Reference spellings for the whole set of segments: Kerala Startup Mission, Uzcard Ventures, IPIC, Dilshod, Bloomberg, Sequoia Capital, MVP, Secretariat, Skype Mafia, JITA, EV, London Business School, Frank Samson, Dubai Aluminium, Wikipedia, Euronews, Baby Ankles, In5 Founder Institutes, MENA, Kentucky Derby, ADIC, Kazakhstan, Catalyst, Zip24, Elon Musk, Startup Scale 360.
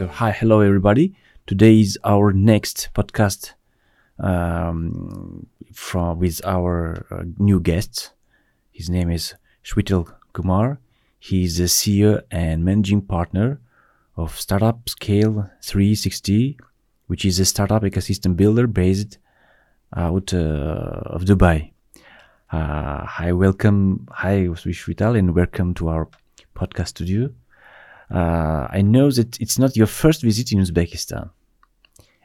So hello everybody. Today is our next podcast with our new guest. His name is Shwetal Kumar. He is the CEO and managing partner of Startup Scale 360, which is a startup ecosystem builder based out of Dubai. Hi, Shwetal, and welcome to our podcast studio. I know that it's not your first visit in Uzbekistan,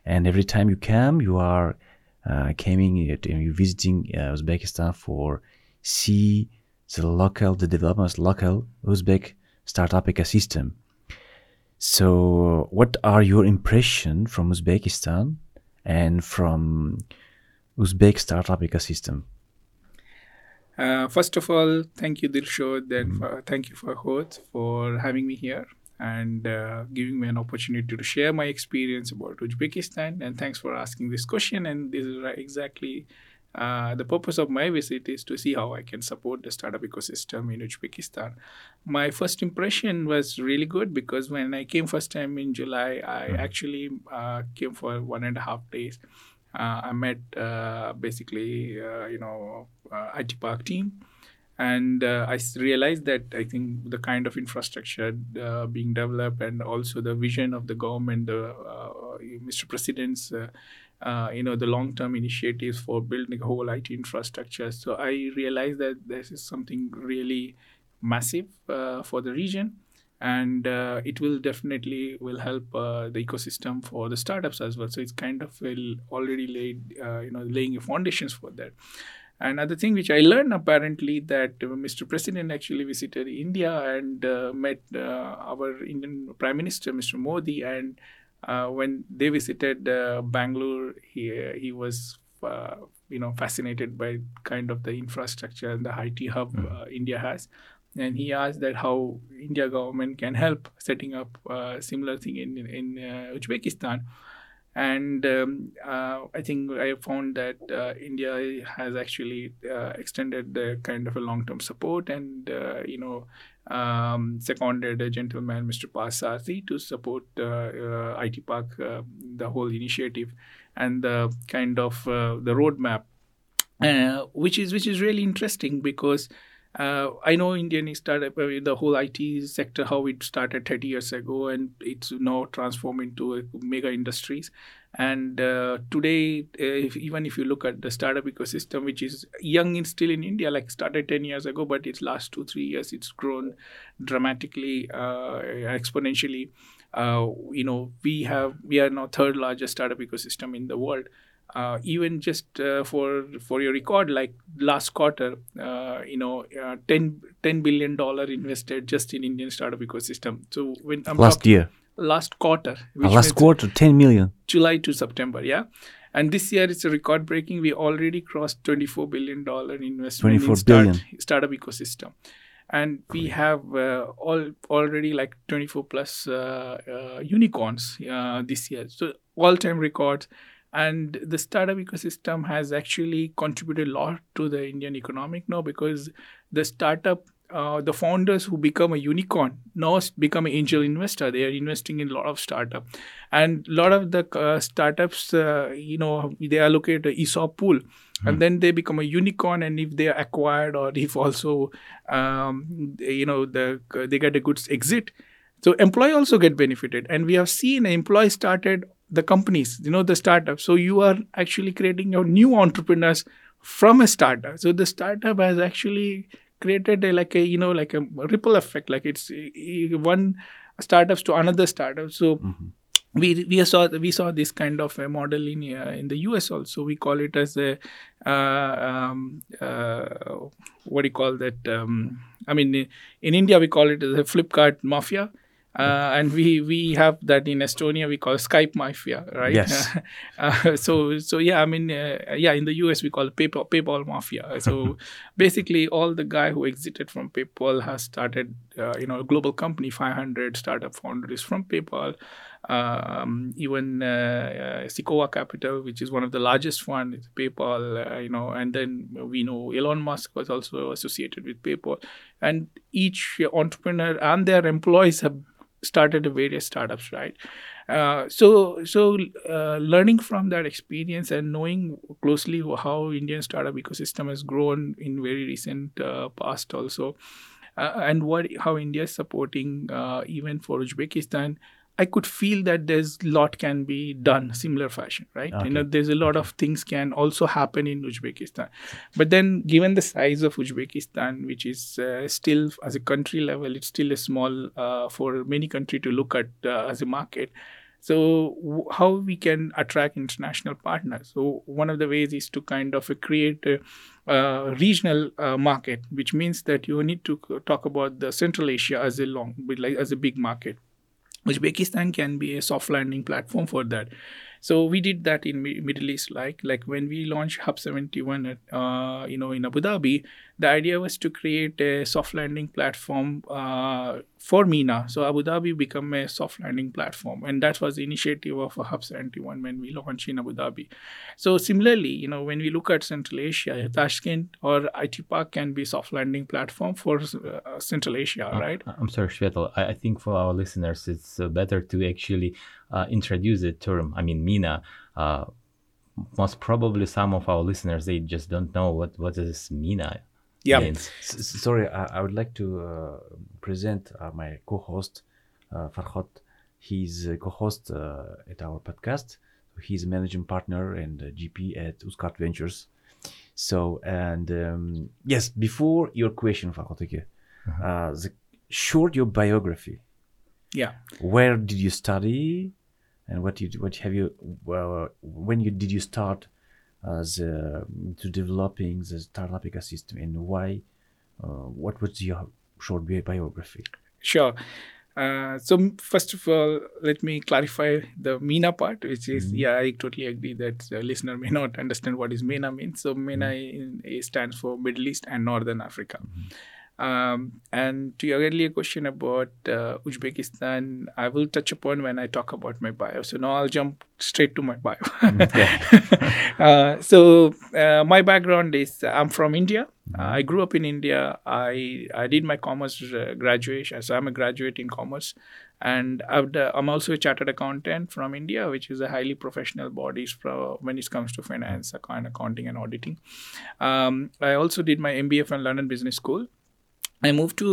and every time you come, you are visiting Uzbekistan for see the development's local Uzbek startup ecosystem. So, what are your impression from Uzbekistan and from Uzbek startup ecosystem? First of all, thank you, Dilshod, and thank you, Farhod, for having me here and giving me an opportunity to share my experience about Uzbekistan. And thanks for asking this question. And this is exactly the purpose of my visit is to see how I can support the startup ecosystem in Uzbekistan. My first impression was really good because when I came first time in July, I actually came for 1.5 days. I met IT Park team, and I realized that I think the kind of infrastructure being developed and also the vision of the government, Mr. President's, the long-term initiatives for building the whole IT infrastructure. So I realized that this is something really massive for the region. And it will definitely help the ecosystem for the startups as well. So it's kind of already laid, laying foundations for that. Another thing which I learned apparently that Mr. President actually visited India and met our Indian Prime Minister, Mr. Modi. And when they visited Bangalore, he was fascinated by kind of the infrastructure and the IT hub India has. And he asked that how India government can help setting up similar thing in Uzbekistan. And I think I found that India has actually extended the kind of a long-term support and, seconded a gentleman, Mr. Pasarsi, to support IT Park, the whole initiative and the kind of the roadmap, which is really interesting because I know Indian startup, the whole IT sector, how it started 30 years ago, and it's now transformed into mega industries. And today, even if you look at the startup ecosystem, which is young and still in India, like started 10 years ago, but its last 2-3 years, it's grown dramatically, exponentially. We are now third largest startup ecosystem in the world. Even just for your record, like last quarter, $10 billion invested just in Indian startup ecosystem. So when I'm last quarter, 10 million, July to September, yeah. And this year it's a record breaking. We already crossed $24 billion investment in startup ecosystem. And we have already like 24 plus unicorns this year. So all time records. And the startup ecosystem has actually contributed a lot to the Indian economy now because the startup, the founders who become a unicorn now become an angel investor. They are investing in a lot of startup. And a lot of the startups, they allocate an ESOP pool. And then they become a unicorn, and if they are acquired or if also, they get a good exit. So employee also get benefited. And we have seen employee started the companies, the startup. So you are actually creating your new entrepreneurs from a startup. So the startup has actually created a ripple effect, like it's one startups to another startup. So we saw this kind of a model in the US also. We call it as a what do you call that? In India we call it as a Flipkart Mafia. And we have that in Estonia, we call Skype Mafia, right? Yes. In the US, we call PayPal Mafia. So basically all the guy who exited from PayPal has started, a global company, 500 startup founders from PayPal. Even Sequoia Capital, which is one of the largest funds, PayPal, and then we know Elon Musk was also associated with PayPal. And each entrepreneur and their employees have started various startups, right? So learning from that experience and knowing closely how Indian startup ecosystem has grown in very recent past also, and how India is supporting even for Uzbekistan, I could feel that there's a lot can be done similar fashion, right? Okay. You know, there's a lot of things can also happen in Uzbekistan. But then given the size of Uzbekistan, which is still as a country level, it's still a small for many country to look at as a market. So how we can attract international partners? So one of the ways is to kind of create a regional market, which means that you need to talk about the Central Asia as a big market. Uzbekistan can be a soft landing platform for that. So we did that in Middle East, like when we launched Hub71 in Abu Dhabi, the idea was to create a soft landing platform for MENA. So Abu Dhabi became a soft landing platform, and that was the initiative of Hub71 when we launched in Abu Dhabi. So similarly, you know, when we look at Central Asia, Tashkent or IT Park can be soft landing platform for Central Asia, right? I'm sorry, Shwetal. I think for our listeners, it's better to actually introduce the term. I mean, MENA. Most probably, some of our listeners, they just don't know what is MENA. Yeah. Sorry, I would like to present my co-host Farhod. He's a co-host at our podcast. He's managing partner and GP at Uzcard Ventures. So, and yes, before your question, Farhod, okay, short your biography. Yeah. Where did you study? And when did you start to developing the startup ecosystem, and why? What was your short biography? Sure. So first of all, let me clarify the MENA part, which is I totally agree that the listener may not understand what is MENA means. So MENA stands for Middle East and Northern Africa. Mm-hmm. And to your earlier question about Uzbekistan, I will touch upon when I talk about my bio. So now I'll jump straight to my bio. So my background is I'm from India. I grew up in India. I did my commerce graduation. So I'm a graduate in commerce. And I'm also a chartered accountant from India, which is a highly professional body when it comes to finance, accounting and auditing. I also did my MBA from London Business School. I moved to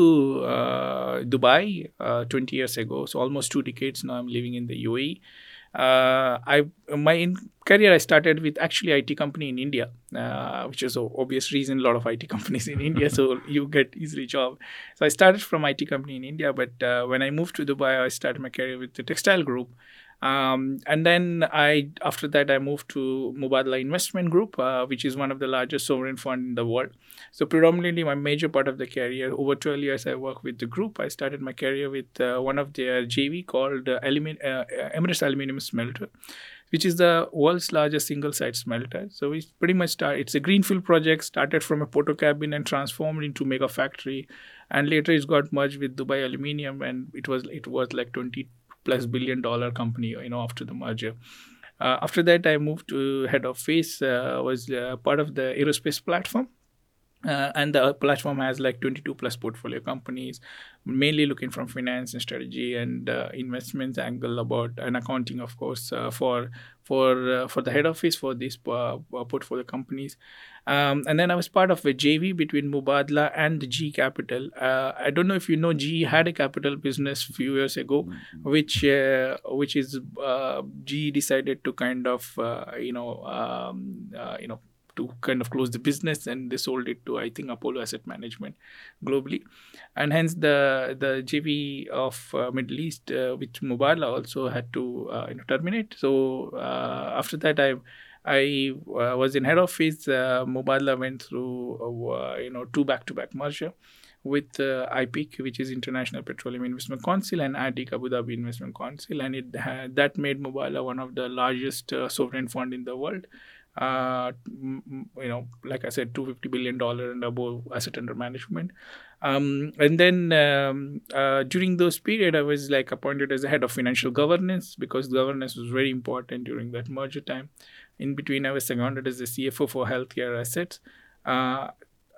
Dubai 20 years ago, so almost 2 decades now I'm living in the UAE. My career I started with actually IT company in India, which is an obvious reason a lot of IT companies in India, so you get easily job. So I started from IT company in India, but when I moved to Dubai, I started my career with the textile group. And then after that I moved to Mubadala Investment Group, which is one of the largest sovereign fund in the world. So predominantly my major part of the career, over 12 years I worked with the group. I started my career with one of their JV called Emirates Aluminium Smelter, which is the world's largest single-site smelter. So it's pretty much it's a greenfield project, started from a porto cabin and transformed into mega factory, and later it's got merged with Dubai Aluminium, and it was like $20+ billion company, you know, after the merger. After that, I moved to head office, was part of the aerospace platform. And the platform has like 22+ portfolio companies, mainly looking from finance and strategy and investments angle about and accounting, of course, for the head office for these portfolio companies. And then I was part of a JV between Mubadala and G Capital. I don't know if you know, G had a capital business a few years ago, which G decided to kind of close the business, and they sold it to, I think, Apollo Asset Management globally. And hence the JV of Middle East, which Mubadala also had to terminate. So after that, I was in head office. Mubadala went through, 2 back-to-back merger with IPIC, which is International Petroleum Investment Council, and ADIC, Abu Dhabi Investment Council. And that made Mubadala one of the largest sovereign fund in the world. Like I said, $250 billion and above asset under management. And then during those period, I was like appointed as a head of financial governance, because governance was very important during that merger time. In between, I was seconded as a CFO for healthcare assets.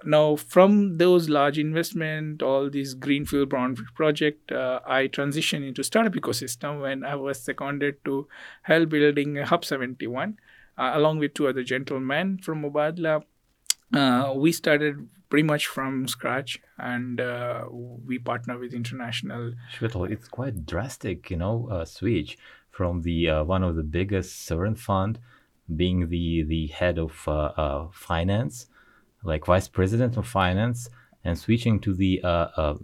Now, from those large investment, all these greenfield brownfield project, I transitioned into startup ecosystem when I was seconded to help building Hub71 along with two other gentlemen from Mubadala. We started pretty much from scratch, and we partner with international. Shwetal, it's quite drastic, switch from the one of the biggest sovereign fund being the head of finance, like vice president of finance, and switching to the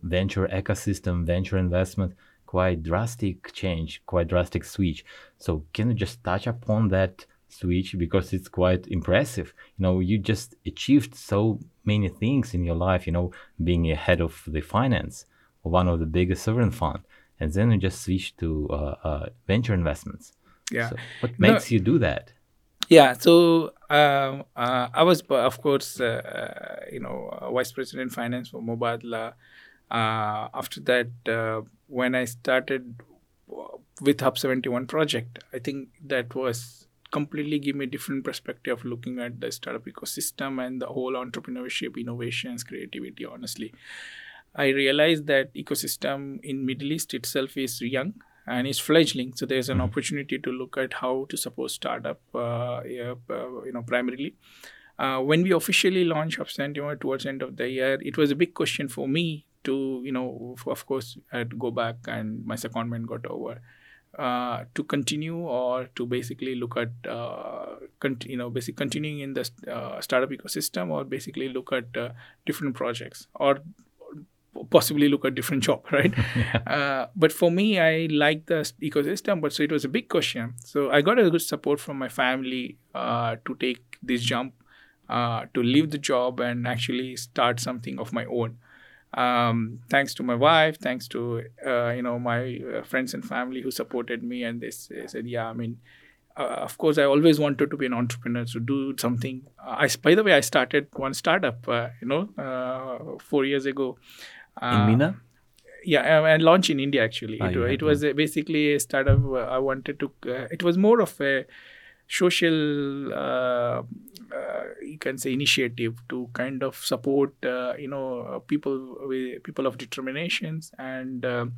venture ecosystem, venture investment. Quite drastic change, quite drastic switch. So can you just touch upon that switch, because it's quite impressive? You just achieved so many things in your life, being a head of the finance, one of the biggest sovereign fund, and then you just switch to venture investments. So what makes you do that? So I was, of course, vice president finance for Mubadala. After that, when I started with Hub71 project, I think that was completely give me a different perspective of looking at the startup ecosystem and the whole entrepreneurship, innovations, creativity. Honestly, I realized that ecosystem in Middle East itself is young and it's fledgling, so there's an opportunity to look at how to support startup, primarily. When we officially launched Hub71 towards the end of the year, it was a big question for me to, of course, I had to go back and my secondment got over, to continue or to basically look at, continuing in the startup ecosystem, or basically look at different projects, or possibly look at different job, right? But for me, I like the ecosystem, but so it was a big question. So I got a good support from my family to take this jump, to leave the job and actually start something of my own. Thanks to my wife, thanks to, my friends and family who supported me, and they said, of course, I always wanted to be an entrepreneur, to do something. By the way, I started one startup, 4 years ago. In MENA? Yeah, and launched in India, actually. It was basically a startup I wanted to... it was more of a social, initiative to kind of support, people of determinations and... the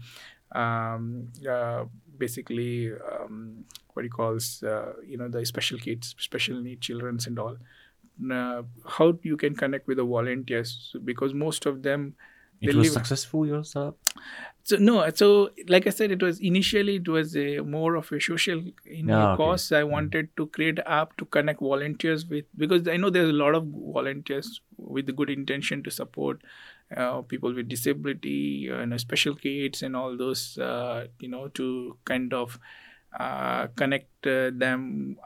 special kids, special need children and all. How you can connect with the volunteers, because most of them... It was successful, your startup? So, no. So, like I said, it was more of a social cause. I wanted to create an app to connect volunteers with... Because I know there's a lot of volunteers with the good intention to support people with disability and special kids and all those, to kind of connect them,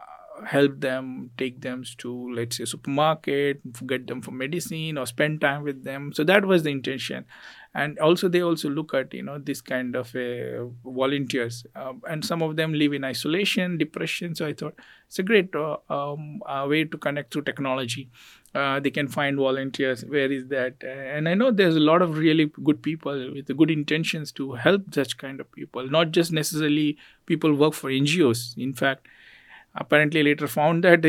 help them, take them to, let's say, supermarket, get them for medicine or spend time with them. So that was the intention. And also they also look at, this kind of volunteers. And some of them live in isolation, depression. So I thought it's a great way to connect through technology. They can find volunteers. Where is that? And I know there's a lot of really good people with good intentions to help such kind of people, not just necessarily people work for NGOs. In fact, apparently later found that,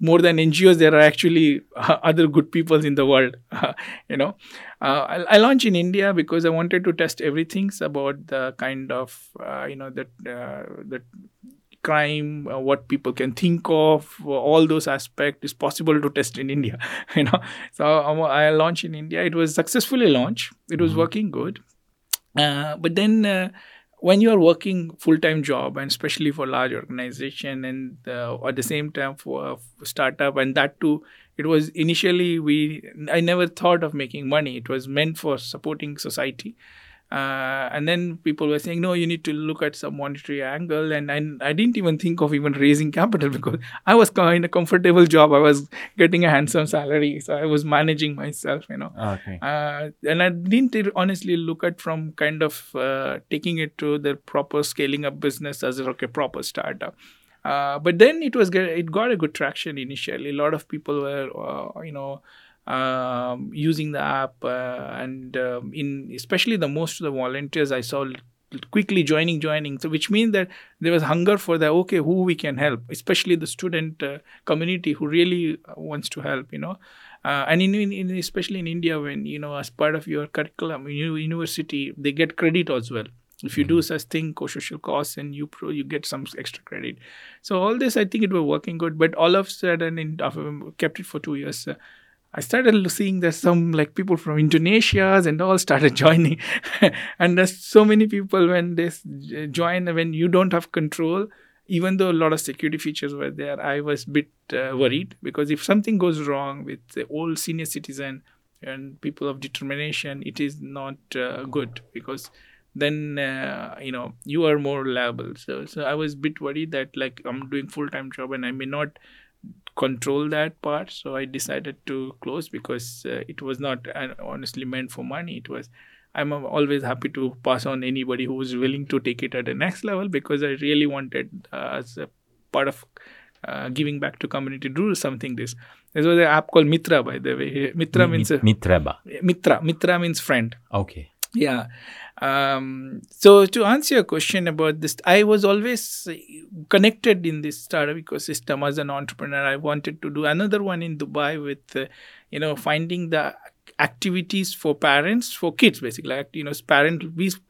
more than NGOs, there are actually other good people in the world, I launched in India because I wanted to test everything about the kind of, the crime, what people can think of, all those aspects is possible to test in India, So I launched in India. It was successfully launched. It was working good. But then... when you are working full-time job, and especially for large organization, and at the same time for a startup, and that too, it was initially I never thought of making money. It was meant for supporting society. And then people were saying, no, you need to look at some monetary angle. And I didn't even think of even raising capital, because I was in a comfortable job. I was getting a handsome salary. So I was managing myself, Okay. And I didn't honestly look at from kind of taking it to the proper scaling up business as a proper startup. But then it got a good traction initially. A lot of people were, using the app, and in especially the most of the volunteers I saw quickly joining, so which means that there was hunger for the who we can help, especially the student community who really wants to help, And especially in India, when, you know, as part of your curriculum, university, they get credit as well. If you do such thing, co-social costs, and you get some extra credit. So all this, I think it was working good. But all of a sudden, kept it for 2 years. I started seeing that some like people from Indonesia and all started joining. And there's so many people when they join, when you don't have control, even though a lot of security features were there, I was a bit worried, because if something goes wrong with the old senior citizen and people of determination, it is not good, because then, you are more liable. So I was a bit worried that like I'm doing full-time job and I may not control that part. So I decided to close, because it was not honestly meant for money. I'm always happy to pass on anybody who is willing to take it at the next level, because I really wanted as a part of giving back to community, do something this. There was an app called Mitra, by the way. Mitra means... Mitra means friend. Okay. Yeah. So to answer your question about this, I was always connected in this startup ecosystem as an entrepreneur. I wanted to do another one in Dubai with, finding the activities for parents, for kids, basically. Like, we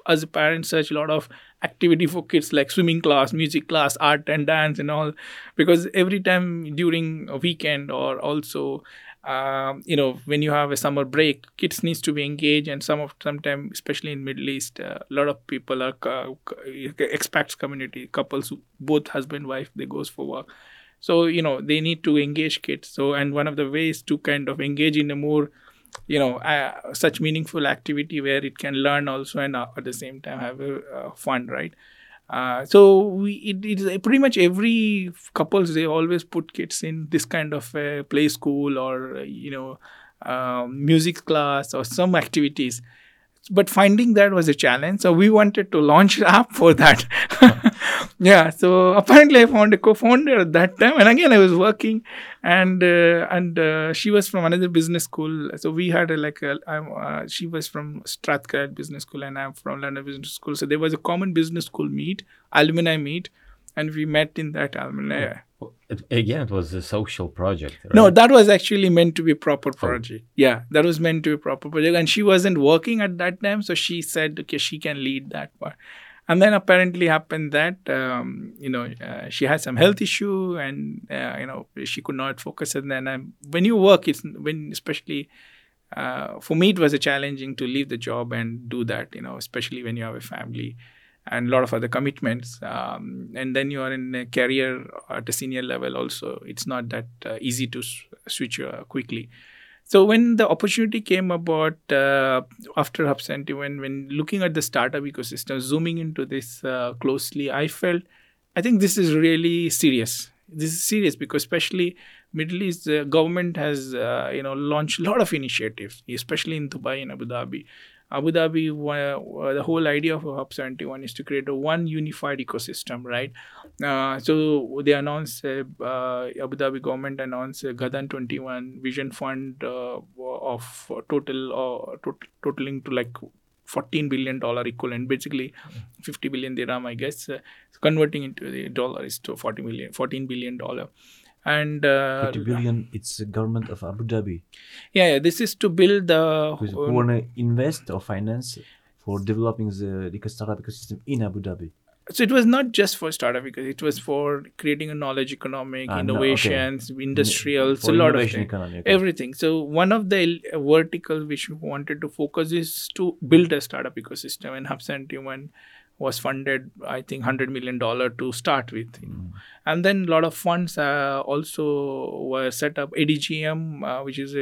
as parents search a lot of activity for kids, like swimming class, music class, art and dance and all, because every time during a weekend or also... when you have a summer break, kids needs to be engaged, and sometimes, especially in Middle East, a lot of people are expats community, couples, who, both husband, wife, they goes for work. So, they need to engage kids. So, and one of the ways to kind of engage in a more, such meaningful activity where it can learn also and at the same time have fun, right? So it is pretty much every couples, they always put kids in this kind of play school or, music class or some activities. But finding that was a challenge. So we wanted to launch an app for that. Yeah. So apparently I found a co-founder at that time. And again, I was working and she was from another business school. So we had she was from Strathclyde Business School and I'm from London Business School. So there was a common business school meet, alumni meet. And we met in that alumni. Again, it was a social project, right? No, that was actually meant to be a proper project. Yeah, that was meant to be a proper project. And she wasn't working at that time. So she said, okay, she can lead that part. And then apparently happened that, she had some health issue and, she could not focus. And then when you work, for me, it was a challenging to leave the job and do that, especially when you have a family and a lot of other commitments. And then you are in a career at a senior level also. It's not that easy to switch quickly. So when the opportunity came about after Hub71, when looking at the startup ecosystem, zooming into this closely, I think this is really serious. This is serious because especially Middle East, the government has, launched a lot of initiatives, especially in Dubai and Abu Dhabi. Abu Dhabi, the whole idea of Hub71 is to create a one unified ecosystem, right? So they announced, Abu Dhabi government announced Gadan 21 Vision Fund of totaling to like $14 billion equivalent, basically 50 billion dirham, I guess, converting into the dollar is to $14 billion. And 50 billion, it's the government of Abu Dhabi. Yeah, this is to build the... who want to invest or finance for developing the startup ecosystem in Abu Dhabi. So it was not just for startup, because it was for creating a knowledge economic, innovations, no, okay. Industrial, so a lot of things, okay. Everything. So one of the verticals which we wanted to focus is to build a startup ecosystem, and Hub71 was funded, I think, $100 million to start with. And then a lot of funds also were set up. ADGM, which is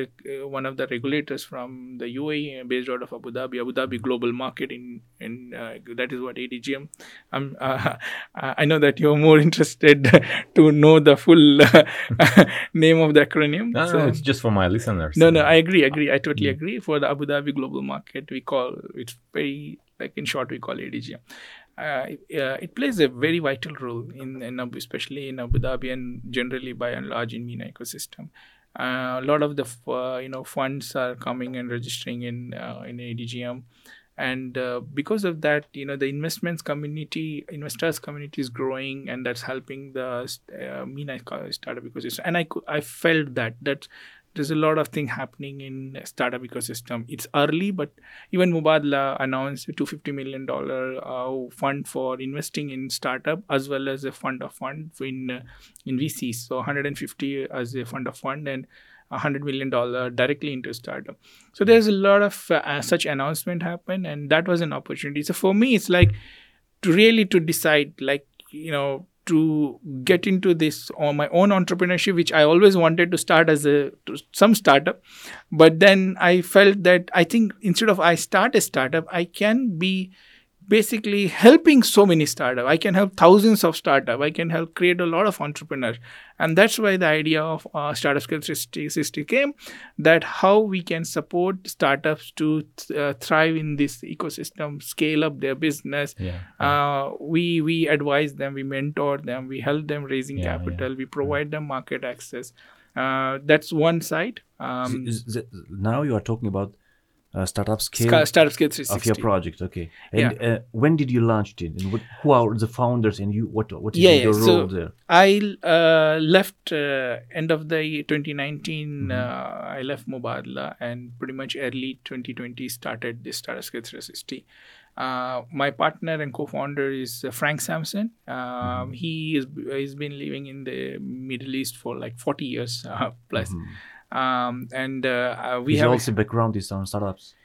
one of the regulators from the UAE, based out of Abu Dhabi Global Market. That is what ADGM. I know that you're more interested to know the full name of the acronym. No, it's just for my listeners. No, I agree. I totally agree. For the Abu Dhabi Global Market, we call it's very... Like in short, we call ADGM. It plays a very vital role especially in Abu Dhabi and generally by and large in MENA ecosystem. A lot of the funds are coming and registering in ADGM, and because of that, the investors community is growing, and that's helping the MENA startup ecosystem. And I felt that there's a lot of things happening in startup ecosystem. It's early, but even Mubadala announced a $250 million fund for investing in startup, as well as a fund of fund in VCs. So 150 as a fund of fund and $100 million directly into startup. So there's a lot of such announcement happen, and that was an opportunity. So for me, it's like to decide, like, you know, to get into this on my own entrepreneurship, which I always wanted to start as some startup. But then I felt that I think instead of I start a startup, I can be basically helping so many startups. I can help thousands of startups. I can help create a lot of entrepreneurs. And that's why the idea of Startup Scale 360 came, that how we can support startups to thrive in this ecosystem, scale up their business. We advise them, we mentor them, we help them raising capital, we provide them market access. That's one side. Now you are talking about Startup Scale 360 of your project, okay. And when did you launch it? And who are the founders? And you, what is your role there? I left end of the 2019. I left Mubadala, and pretty much early 2020 started this Startup Scale 360. My partner and co-founder is Frank Samson. He's been living in the Middle East for like 40 years plus. We have also background is on startups.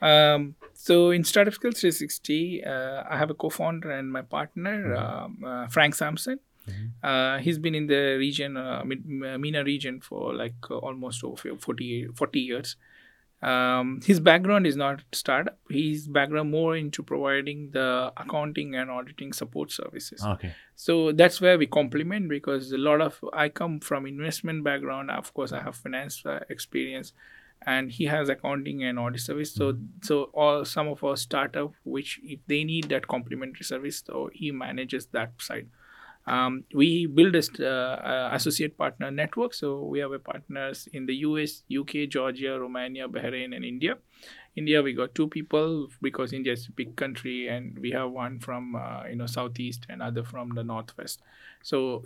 So in Startup Scale 360, I have a co-founder and my partner, Frank Samson. He's been in the region, MENA region, for like almost over 40 years. His background is not startup. His background more into providing the accounting and auditing support services. Okay. So that's where we complement, because I come from investment background. Of course, I have finance experience, and he has accounting and audit service. So some of our startup, which if they need that complementary service, so he manages that side. We build associate partner network. So we have partners in the US, UK, Georgia, Romania, Bahrain, and India. India, we got two people, because India is a big country, and we have one from southeast and other from the northwest. So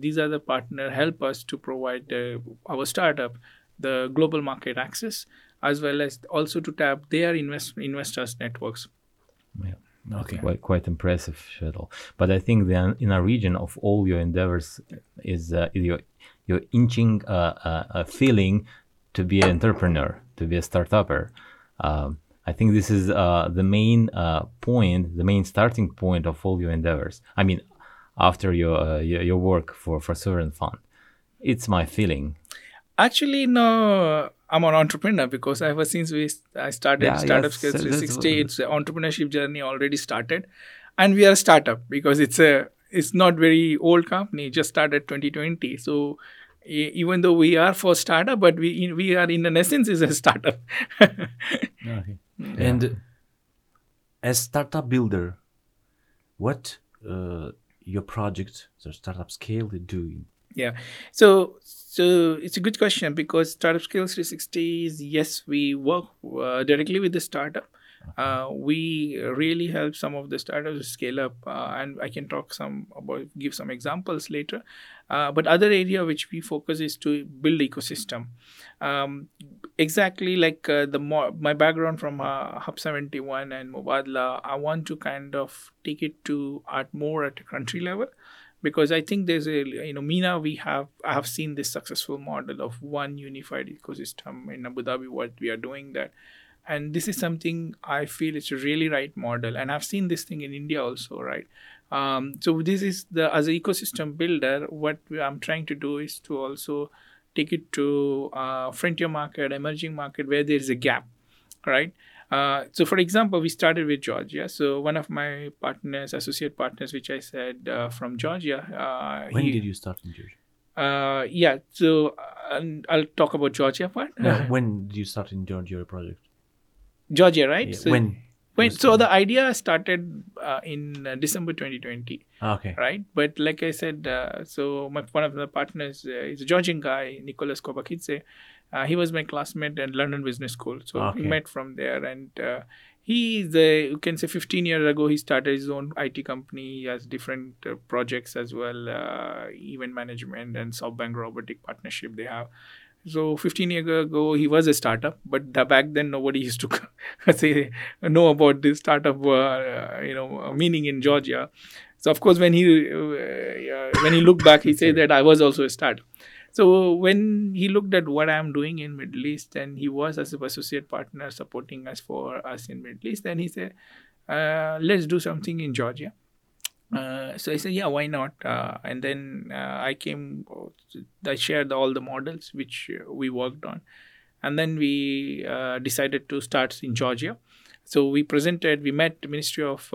these are the partner help us to provide our startup the global market access, as well as also to tap their investors networks. Yeah. Okay. Quite impressive, Shwetal. But I think the in a region of all your endeavors is you're inching a feeling to be an entrepreneur, to be a startupper. I think this is the main point, the main starting point of all your endeavors. I mean, after your work for Sovereign Fund, it's my feeling. Actually, no. I'm an entrepreneur, because ever since I started Startup Scale 360, it's an entrepreneurship journey already started, and we are a startup because it's not very old company, just started 2020. So even though we are for startup, but we are in an essence is a startup. Okay. And as startup builder, what your project, the Startup Scale, is doing? Yeah, so it's a good question, because Startup Scale 360 is, yes, we work directly with the startup. We really help some of the startups scale up, and I can give some examples later. But other area which we focus is to build ecosystem. Exactly like my background from Hub71 and Mubadala, I want to kind of take it to more at a country level. Because I think there's MENA, I have seen this successful model of one unified ecosystem in Abu Dhabi, what we are doing that. And this is something I feel it's a really right model. And I've seen this thing in India also, right? So this is as an ecosystem builder, what I'm trying to do is to also take it to frontier market, emerging market, where there's a gap, right? So, for example, we started with Georgia. So, one of my associate partners, which I said from Georgia. When did you start in Georgia? I'll talk about Georgia part. No, when did you start in Georgia project? Georgia, right? Yeah. So when? So, the idea started in December 2020. Okay. Right? But like I said, one of the partners is a Georgian guy, Nicholas Kobakidze. He was my classmate at London Business School. So we met from there. And you can say 15 years ago, he started his own IT company. He has different projects as well, event management and SoftBank robotic partnership they have. So 15 years ago, he was a startup, but back then nobody used to know about this startup, meaning in Georgia. So of course, when he looked back, he said that I was also a startup. So when he looked at what I'm doing in Middle East, and he was as an associate partner supporting us for us in Middle East, then he said, let's do something in Georgia. So I said, yeah, why not? And then I shared all the models which we worked on. And then we decided to start in Georgia. So we met the Ministry of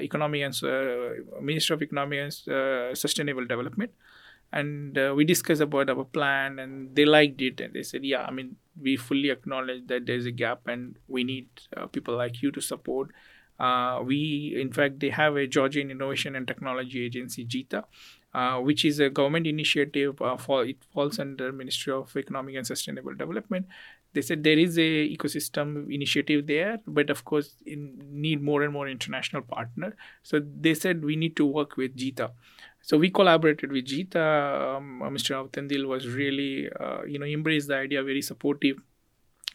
Economy and Sustainable Development. And we discussed about our plan, and they liked it. And they said, yeah, I mean, we fully acknowledge that there's a gap and we need people like you to support. In fact, they have a Georgian Innovation and Technology Agency, JITA, which is a government initiative. It falls under Ministry of Economic and Sustainable Development. They said there is a ecosystem initiative there, but of course, need more and more international partner. So they said we need to work with JITA. So we collaborated with JITA. Mr. Avtandil was really, embraced the idea, very supportive.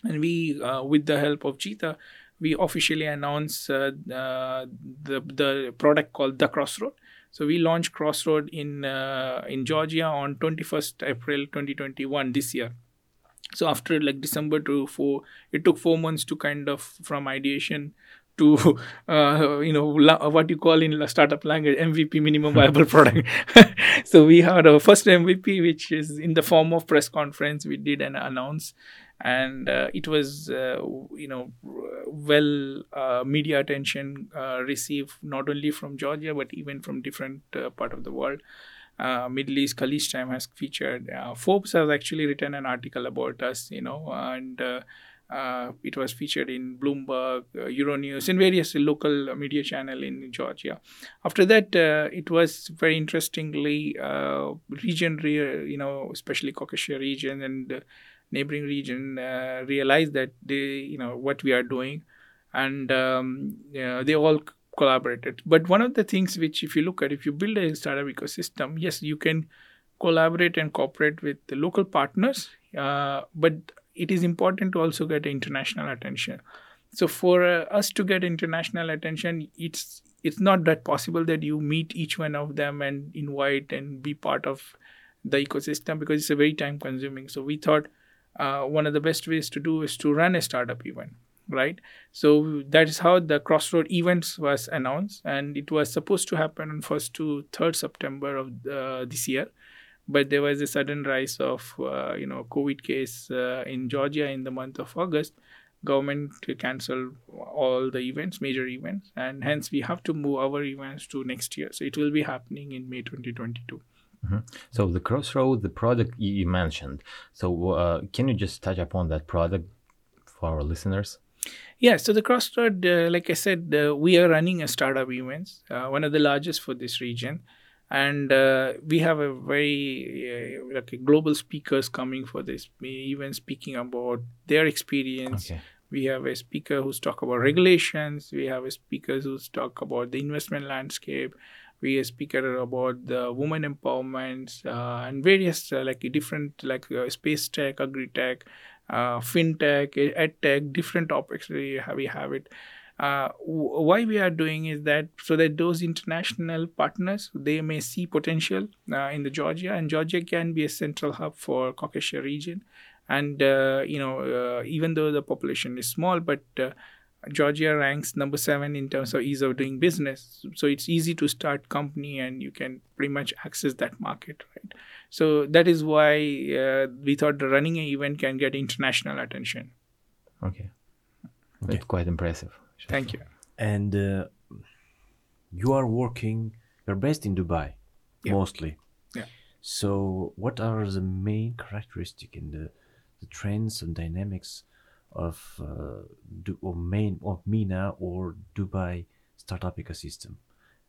And we, with the help of JITA, we officially announced the product called The Crossroad. So we launched Crossroad in Georgia on 21st April 2021 this year. So after December to 4, it took 4 months to from ideation to what you call in startup language MVP, minimum viable product. So we had our first MVP, which is in the form of press conference we did and announced. And it was, media attention received not only from Georgia, but even from different part of the world. Middle East, Khalid's Time has featured. Forbes has actually written an article about us, and it was featured in Bloomberg, Euronews, and various local media channel in Georgia. After that, it was very interestingly region, especially Caucasus region and neighboring region realized that they what we are doing, and they all collaborated. But one of the things which, if you look at, if you build a startup ecosystem, yes, you can collaborate and cooperate with the local partners, but it is important to also get international attention. So for us to get international attention, it's not that possible that you meet each one of them and invite and be part of the ecosystem, because it's a very time consuming. So we thought one of the best ways to do is to run a startup event, right? So that is how the Crossroad events was announced, and it was supposed to happen on 1st to 3rd September of this year. But there was a sudden rise of, COVID case in Georgia in the month of August. Government cancelled all the events, major events, and hence we have to move our events to next year. So it will be happening in May 2022. Mm-hmm. So the Crossroad, the product you mentioned. So can you just touch upon that product for our listeners? Yeah, so the Crossroad, like I said, we are running a startup events, one of the largest for this region. And we have a very global speakers coming for this, even speaking about their experience. Okay. We have a speaker who's talk about regulations. We have a speaker who's talk about the investment landscape. We are speaker about the women empowerment and various different space tech, agri tech, fintech, ed tech, different topics. We have it. Why we are doing is that so that those international partners, they may see potential in the Georgia, and Georgia can be a central hub for Caucasus region. And even though the population is small, but Georgia ranks number 7 in terms of ease of doing business. So it's easy to start company and you can pretty much access that market, right? So that is why we thought running an event can get international attention. Okay. That's quite impressive. Thank you. And you're based in Dubai, mostly. Yeah. So what are the main characteristics and the trends and dynamics of MENA or Dubai startup ecosystem,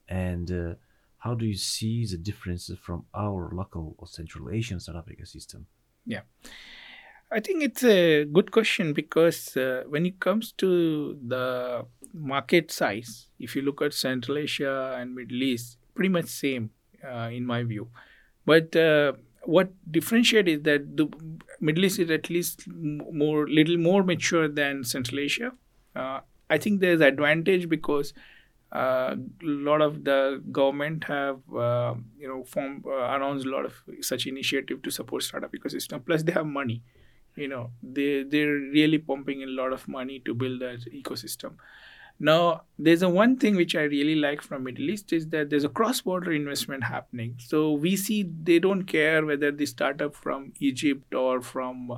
and how do you see the differences from our local or Central Asian startup ecosystem? Yeah, I think it's a good question, because when it comes to the market size, if you look at Central Asia and Middle East, pretty much same in my view, but what differentiates is that the Middle East is at least little more mature than Central Asia. I think there's advantage because a lot of the government have announced a lot of such initiative to support startup ecosystem. Plus, they have money. They're really pumping in a lot of money to build that ecosystem. Now, there's one thing which I really like from Middle East is that there's a cross-border investment happening. So we see they don't care whether the startup from Egypt or from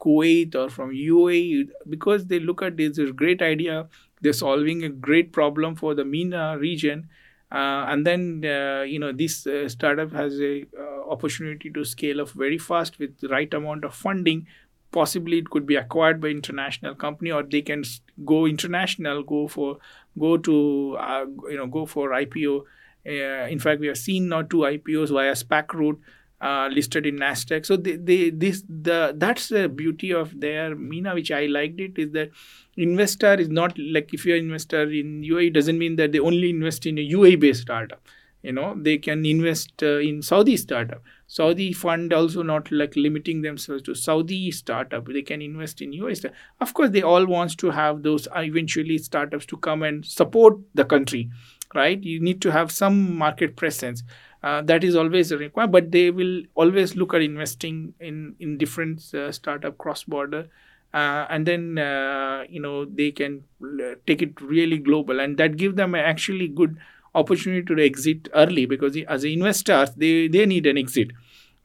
Kuwait or from UAE, because they look at this as a great idea. They're solving a great problem for the MENA region. This startup has a opportunity to scale up very fast with the right amount of funding. Possibly it could be acquired by international company, or they can go international, go for IPO. In fact, we have seen now 2 IPOs via SPAC route, listed in Nasdaq. So that's the beauty of their MENA, which I liked it, is that investor is not like, if you're an investor in UAE, it doesn't mean that they only invest in a UAE-based startup. They can invest in Saudi startup. Saudi fund also not like limiting themselves to Saudi startup. They can invest in US. Of course, they all wants to have those eventually startups to come and support the country, right? You need to have some market presence. That is always a requirement, but they will always look at investing in different startup cross-border. They can take it really global, and that give them actually good opportunity to exit early, because as investors, they need an exit,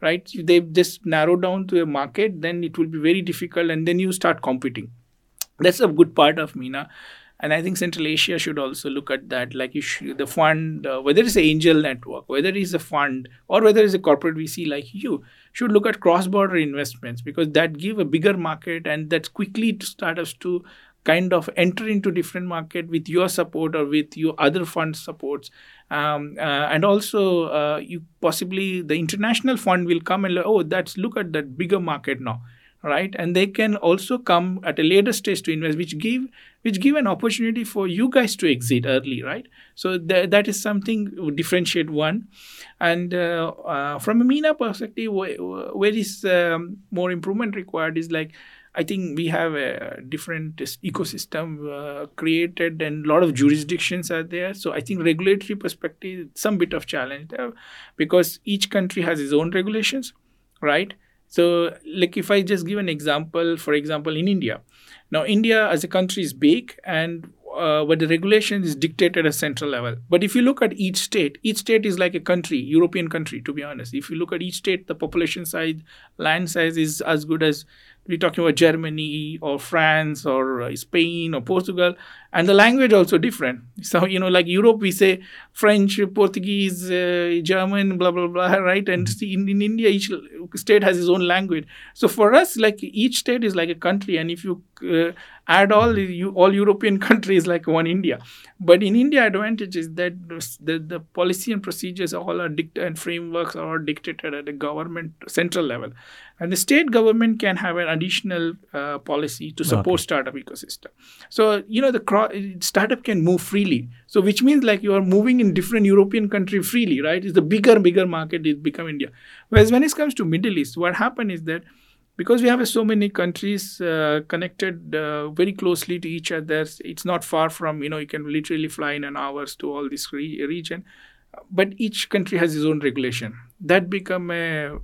right? If they just narrow down to a market, then it will be very difficult, and then you start competing. That's a good part of MENA. And I think Central Asia should also look at that. Like the fund, whether it's an angel network, whether it's a fund, or whether it's a corporate VC like you, should look at cross-border investments, because that give a bigger market, and that quickly to startups to kind of enter into different market with your support or with your other fund supports. You possibly the international fund will come and look at that bigger market now, right? And they can also come at a later stage to invest, which give an opportunity for you guys to exit early, right? So that is something differentiate one. And from a MENA perspective, where is more improvement required is like, I think we have a different ecosystem created, and a lot of jurisdictions are there. So I think regulatory perspective, some bit of challenge there, because each country has its own regulations, right? So like if I just give an example, for example, in India. Now, India as a country is big, and but the regulation is dictated at central level. But if you look at each state is like a country, European country, to be honest. If you look at each state, the population size, land size is as good as we're talking about Germany or France or Spain or Portugal, and the language also different. So, like Europe, we say French, Portuguese, German, blah, blah, blah, right? And see, in India, each state has its own language. So for us, like each state is like a country. And if you add all European countries like one India. But in India, advantage is that the policy and procedures all are dictated, and frameworks are dictated at the government central level. And the state government can have an additional policy to support startup ecosystem. So, the startup can move freely. So, which means like you are moving in different European country freely, right? It's the bigger market it become India. Whereas when it comes to Middle East, what happened is that because we have so many countries connected very closely to each other, it's not far from, you can literally fly in an hour to all this region. But each country has its own regulation. That become a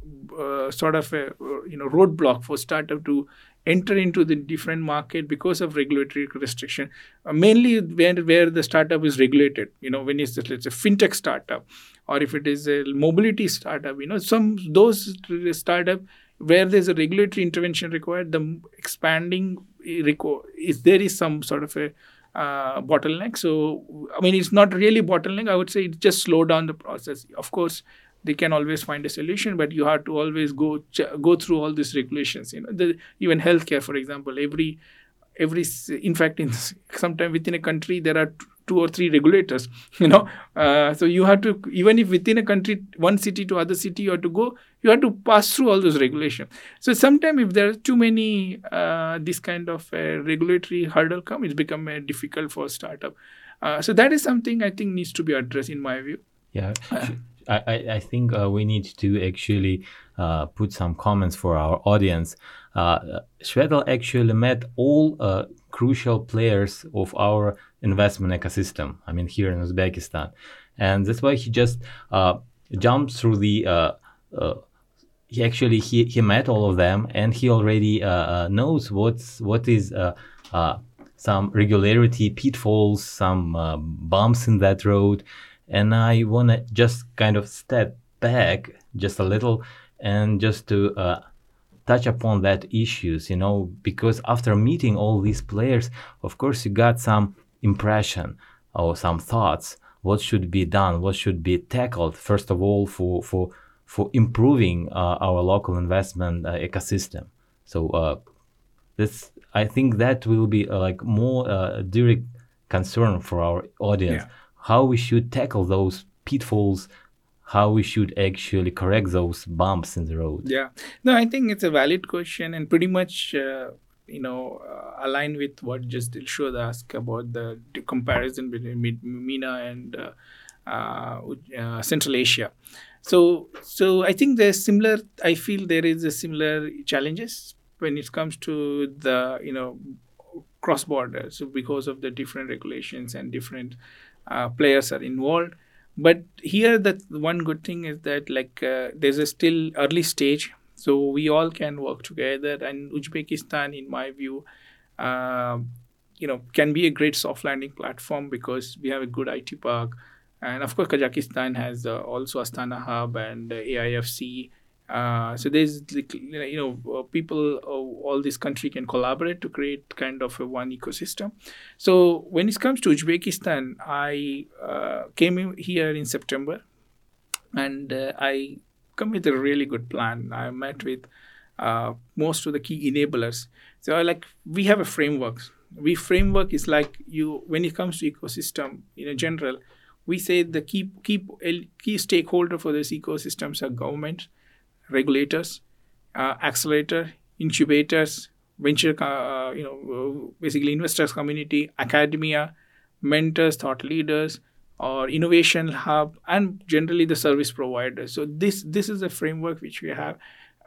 sort of a roadblock for startup to enter into the different market because of regulatory restriction. Mainly where the startup is regulated. When it's let's say fintech startup, or if it is a mobility startup, some those startup where there's a regulatory intervention required, the expanding if there is some sort of a bottleneck. So, it's not really bottleneck. I would say it just slow down the process. Of course, they can always find a solution, but you have to always go through all these regulations. Even healthcare, for example, every in fact, sometimes within a country there are 2 or 3 regulators. So you have to, even if within a country, one city to other city, you have to pass through all those regulations. So sometimes if there are too many this kind of regulatory hurdle come, it's become difficult for startup. So that is something I think needs to be addressed in my view. Yeah. I think we need to actually put some comments for our audience. Shwetal actually met all crucial players of our investment ecosystem, I mean, here in Uzbekistan. And that's why he just jumped through the... He met all of them, and he already knows what is some regularity, pitfalls, some bumps in that road. And I want to just kind of step back just a little and just to touch upon that issues, you know, because after meeting all these players, of course, you got some impression or some thoughts, what should be done, what should be tackled, first of all, for improving our local investment ecosystem. So this, I think that will be like more direct concern for our audience, how we should tackle those pitfalls, how we should actually correct those bumps in the road. Yeah, no, I think it's a valid question and pretty much, aligned with what just Dilshod asked about the comparison between MENA and Central Asia. So I think there's similar, I feel there is a similar challenges when it comes to the, cross border. So because of the different regulations and different players are involved. But here the one good thing is that there's a still early stage. So we all can work together, and Uzbekistan, in my view, can be a great soft landing platform because we have a good IT park. And of course, Kazakhstan has also Astana Hub and AIFC. So there's, people of all this country can collaborate to create kind of a one ecosystem. So when it comes to Uzbekistan, I came in here in September, and I come with a really good plan. I met with most of the key enablers. So we have a framework. We framework is when it comes to ecosystem in general, we say the key stakeholder for this ecosystems are government, regulators, accelerator, incubators, venture, basically investors community, academia, mentors, thought leaders, or innovation hub, and generally the service providers. So this is a framework which we have,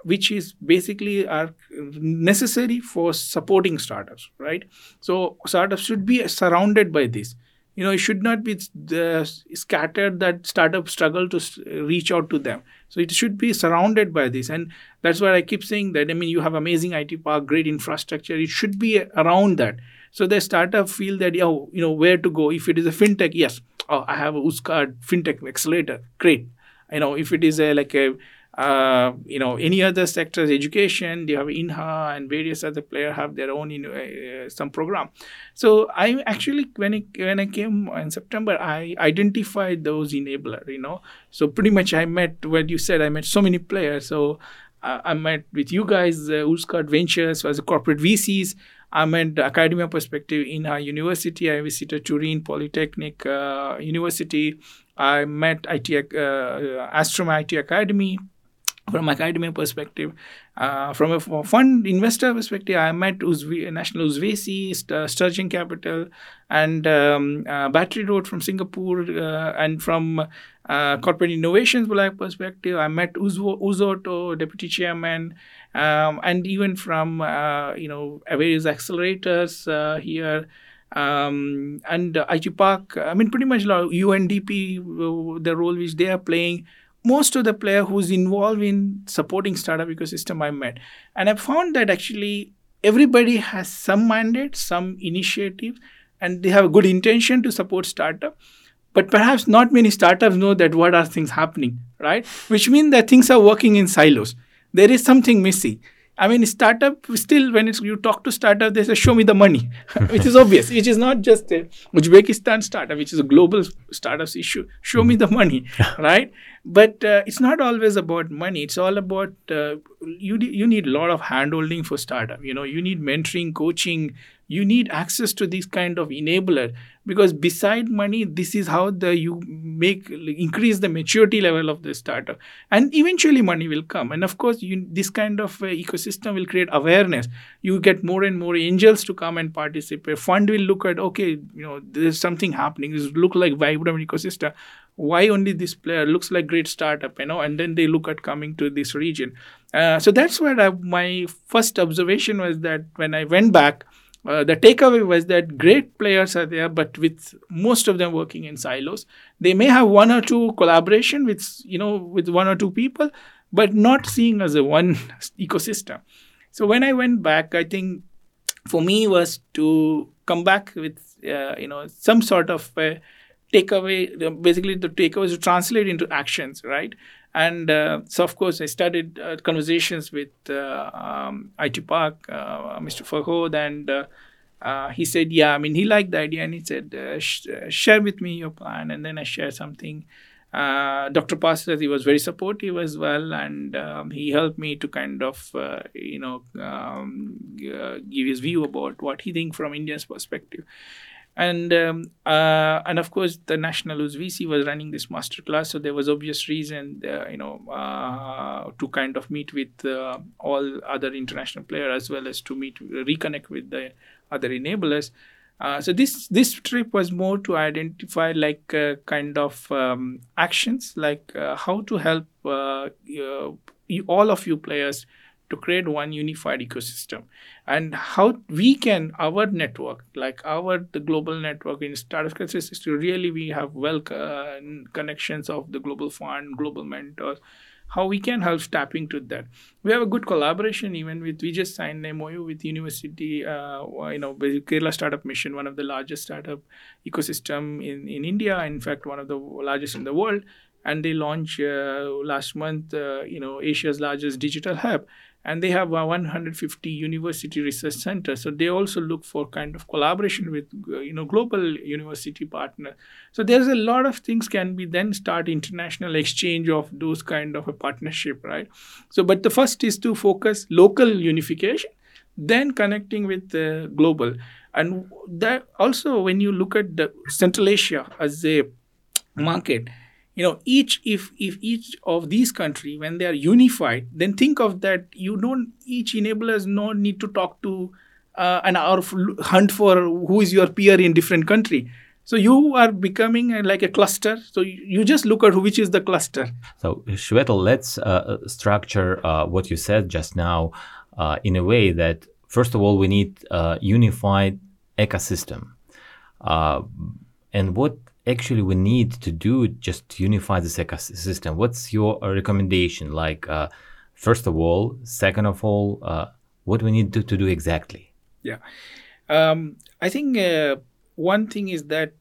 which is basically are necessary for supporting startups, right? So startups should be surrounded by this. It should not be scattered that startups struggle to reach out to them. So it should be surrounded by this. And that's why I keep saying that, you have amazing IT park, great infrastructure. It should be around that. So the startup feel that, where to go. If it is a fintech, yes. Oh, I have a Uzcard fintech accelerator. Great. If it is any other sectors, education, you have INHA and various other players have their own some program. So I actually, when I came in September, I identified those enablers, So pretty much I met, what you said, I met so many players. So I met with you guys, Uzcard Ventures as a corporate VCs. I met the academia perspective, INHA University. I visited Turin Polytechnic University. I met Astrom IT Academy. From academia perspective, from a fund investor perspective, I met National Uzvesi, Sturgeon Capital, and Battery Road from Singapore, and from corporate innovations perspective, I met Uzoto, deputy chairman, and even from various accelerators here. And IT Park, pretty much UNDP, the role which they are playing. Most of the player who's involved in supporting startup ecosystem I met. And I found that actually everybody has some mandate, some initiative, and they have a good intention to support startup. But perhaps not many startups know that what are things happening, right? Which means that things are working in silos. There is something missing. Startup still, when you talk to startup, they say, show me the money, which is obvious, which is not just a Uzbekistan startup, which is a global startups issue. Show me the money, right? But it's not always about money. It's all about, you need a lot of handholding for startup. You need mentoring, coaching. You need access to this kind of enabler, because beside money, this is how you increase the maturity level of the startup, and eventually money will come. And of course, this kind of ecosystem will create awareness. You get more and more angels to come and participate. Fund will look at, okay, there's something happening. This look like vibrant ecosystem. Why only this player looks like great startup, you know, and then they look at coming to this region. So that's where my first observation was that when I went back, the takeaway was that great players are there, but with most of them working in silos. They may have one or two collaboration with one or two people, but not seeing as a one ecosystem. So when I went back, I think for me was to come back with, some sort of takeaway. Basically, the takeaway is to translate into actions, right? And so, of course, I started conversations with IT Park, Mr. Farhod, and he said, he liked the idea, and he said, share with me your plan. And then I shared something. Dr. Pasarsi was very supportive as well, and he helped me to kind of, give his view about what he thinks from India's perspective. And of course, the National VC was running this masterclass, so there was obvious reason, to kind of meet with all other international players as well as to reconnect with the other enablers. So this trip was more to identify actions, how to help all of you players to create one unified ecosystem, and how we can, our network, the global network in startup cases, to really we have connections of the global fund, global mentors, how we can help tap into that. We have a good collaboration even with, we just signed an MOU with University, Kerala Startup Mission, one of the largest startup ecosystem in India, in fact, one of the largest in the world. And they launched last month, Asia's largest digital hub. And they have 150 university research centers. So they also look for kind of collaboration with, global university partners. So there's a lot of things can be then start international exchange of those kind of a partnership, right? So, but the first is to focus local unification, then connecting with global. And that also, when you look at the Central Asia as a market, each of these countries, when they are unified, then think of that, each enablers no need to talk to hunt for who is your peer in different country. So you are becoming like a cluster. So you just look at which is the cluster. So Shwetal, let's structure what you said just now in a way that, first of all, we need a unified ecosystem. And what actually we need to do just to unify this ecosystem? What's your recommendation? First of all, second of all, what we need to do exactly? Yeah. I think one thing is that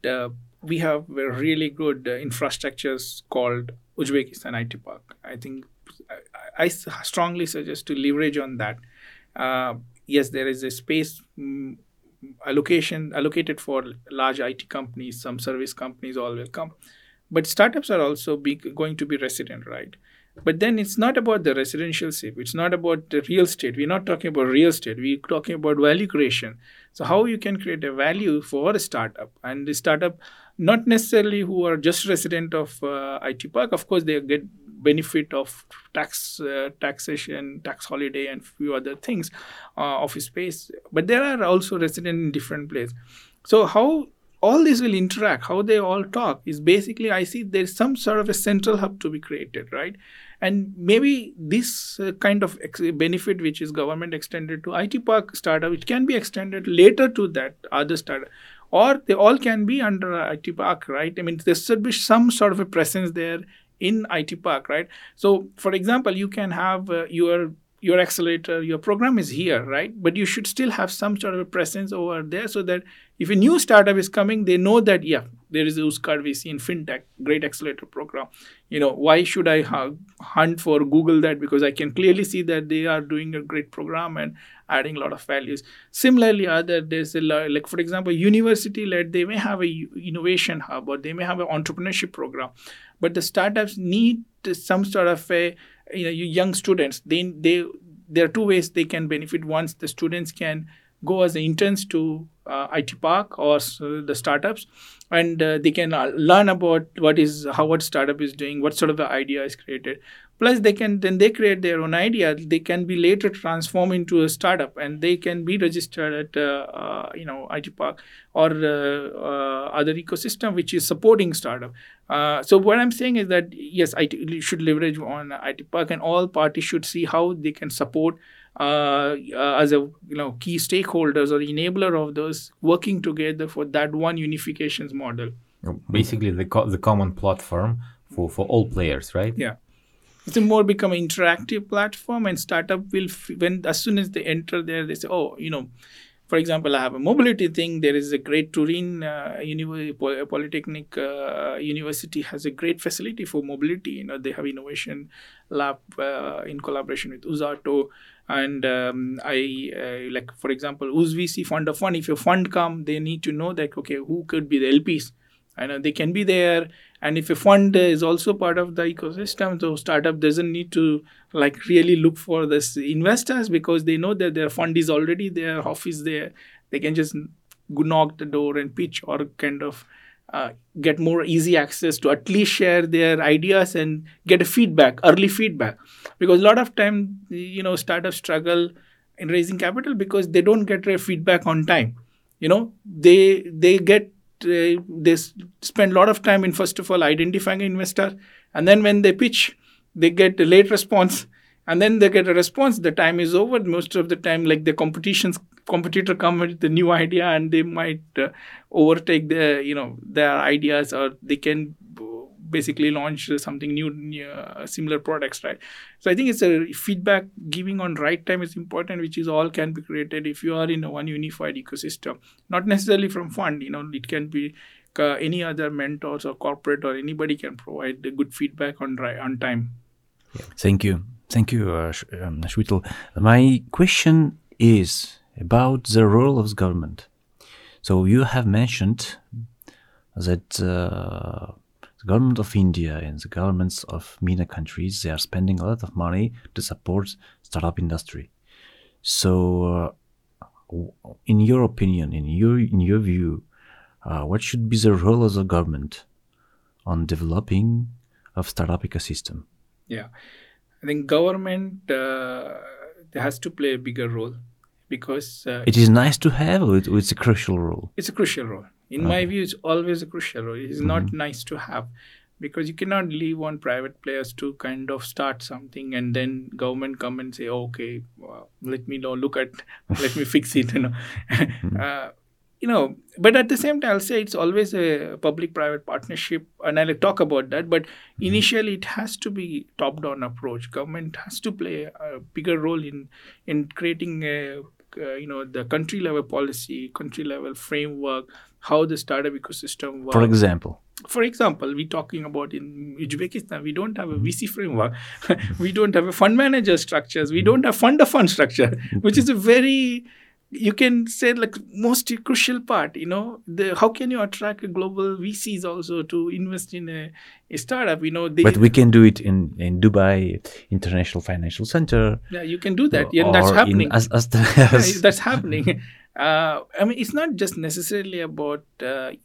we have a really good infrastructures called Uzbekistan IT Park. I think I strongly suggest to leverage on that. Yes, there is a space allocated for large IT companies, some service companies all will come. But startups are also going to be resident, right? But then it's not about the residentialship. It's not about the real estate. We're not talking about real estate. We're talking about value creation. So how you can create a value for a startup. And the startup, not necessarily who are just resident of IT Park. Of course, they get benefit of taxation, tax holiday, and few other things, office space. But there are also residents in different places. So how all this will interact, how they all talk is basically, I see there's some sort of a central hub to be created, right? And maybe this kind of benefit, which is government extended to IT Park startup, it can be extended later to that other startup. Or they all can be under IT Park, right? I mean, they establish some sort of a presence there in IT Park, right? So, for example, you can have your accelerator, your program is here, right? But you should still have some sort of a presence over there so that if a new startup is coming, they know that, there is Uzcard VC in FinTech, great accelerator program. Why should I hunt for Google that? Because I can clearly see that they are doing a great program and adding a lot of values. Similarly, there's for example, university-led, they may have an innovation hub or they may have an entrepreneurship program. But the startups need some sort of a, young students, there are two ways they can benefit. Once the students can go as interns to IT Park or the startups, and they can learn about what startup is doing, what sort of the idea is created. Plus, they can then they create their own idea. They can be later transformed into a startup, and they can be registered at IT Park or other ecosystem which is supporting startup. So what I'm saying is that yes, IT should leverage on IT Park, and all parties should see how they can support as a key stakeholders or enabler of those working together for that one unifications model. Basically, the common platform for all players, right? Yeah. It's a more become an interactive platform, and startup will as soon as they enter there, they say, for example, I have a mobility thing. There is a great Turin Polytechnic University has a great facility for mobility. They have innovation lab in collaboration with Uzoto. And for example, UzVC Fund of Fund. If your fund come, they need to know that, okay, who could be the LPs? I know they can be there, and if a fund is also part of the ecosystem, so startup doesn't need to really look for this investors, because they know that their fund is already there, office there. They can just knock the door and pitch, or get more easy access to at least share their ideas and get a early feedback, because a lot of time startups struggle in raising capital because they don't get their feedback on time. They spend a lot of time in first of all identifying an investor, and then when they pitch they get a late response, and then they get a response, the time is over most of the time, the competitor come with the new idea, and they might overtake their ideas, or they can basically launch something new similar products, right? So I think it's a feedback giving on right time is important, which is all can be created if you are in one unified ecosystem, not necessarily from fund, it can be any other mentors or corporate or anybody can provide the good feedback on time. Yeah. Thank you Shwetal. My question is about the role of government. So you have mentioned that the government of India and the governments of MENA countries, they are spending a lot of money to support startup industry. So, in your opinion, in your view, what should be the role of the government on developing of startup ecosystem? Yeah, I think government has to play a bigger role, because it is nice to have, or it's a crucial role. It's a crucial role. In my view, it's always a crucial role. It's not nice to have, because you cannot leave on private players to start something and then government come and say, okay, well, let me fix it. But at the same time, I'll say it's always a public-private partnership, and I'll talk about that. But initially, it has to be top-down approach. Government has to play a bigger role in creating the country-level policy, country-level framework, how the startup ecosystem works. For example, we're talking about in Uzbekistan, we don't have a VC framework. We don't have a fund manager structures. We don't have fund-to-fund structure, which is a very, you can say most crucial part, how can you attract global VCs also to invest in a startup, But we can do it in Dubai International Financial Center. Yeah, you can do that. Yeah, that's happening. That's happening. It's not just necessarily about, the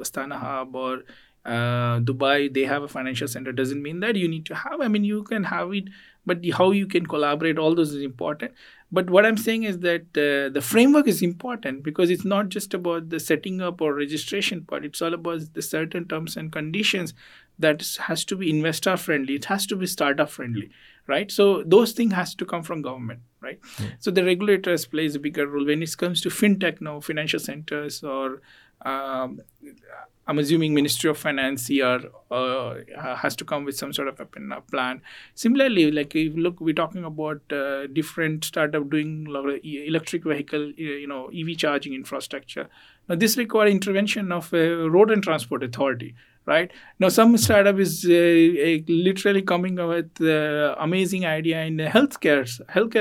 Astana Hub or Dubai, they have a financial center. Doesn't mean that you need to have, you can have it, but how you can collaborate, all those is important. But what I'm saying is that the framework is important, because it's not just about the setting up or registration part. It's all about the certain terms and conditions that has to be investor friendly. It has to be startup friendly, right? So those things has to come from government, right? Yeah. So the regulators plays a bigger role when it comes to fintech now, financial centers, or I'm assuming Ministry of Finance here has to come with some sort of a plan. Similarly, if you look, we're talking about different startup doing electric vehicle, EV charging infrastructure. Now, this requires intervention of Road and Transport Authority, right? Now, some startup is literally coming with amazing idea in the healthcare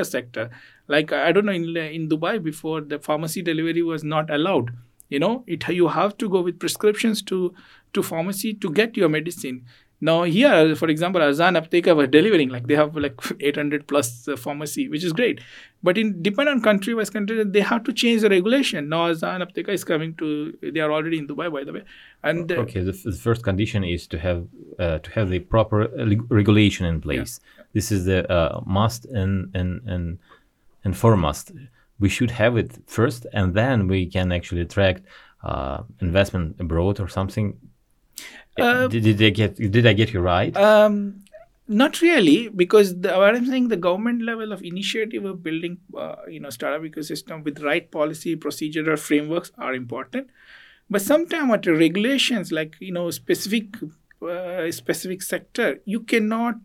sector. I don't know, in Dubai before, the pharmacy delivery was not allowed. You have to go with prescriptions to pharmacy to get your medicine. Now here, for example, Azanaptika were delivering, like they have like 800 plus pharmacy, which is great. But in depend on country wise country, they have to change the regulation. Now Azanaptika is coming to, they are already in Dubai, by the way. And the first condition is to have the proper regulation in place. Yeah. This is the must and foremost. We should have it first, and then we can actually attract investment abroad or something. Did I get you right? Not really, because what I'm saying, the government level of initiative of building, startup ecosystem with right policy, procedural frameworks are important. But sometimes at regulations, like specific sector, you cannot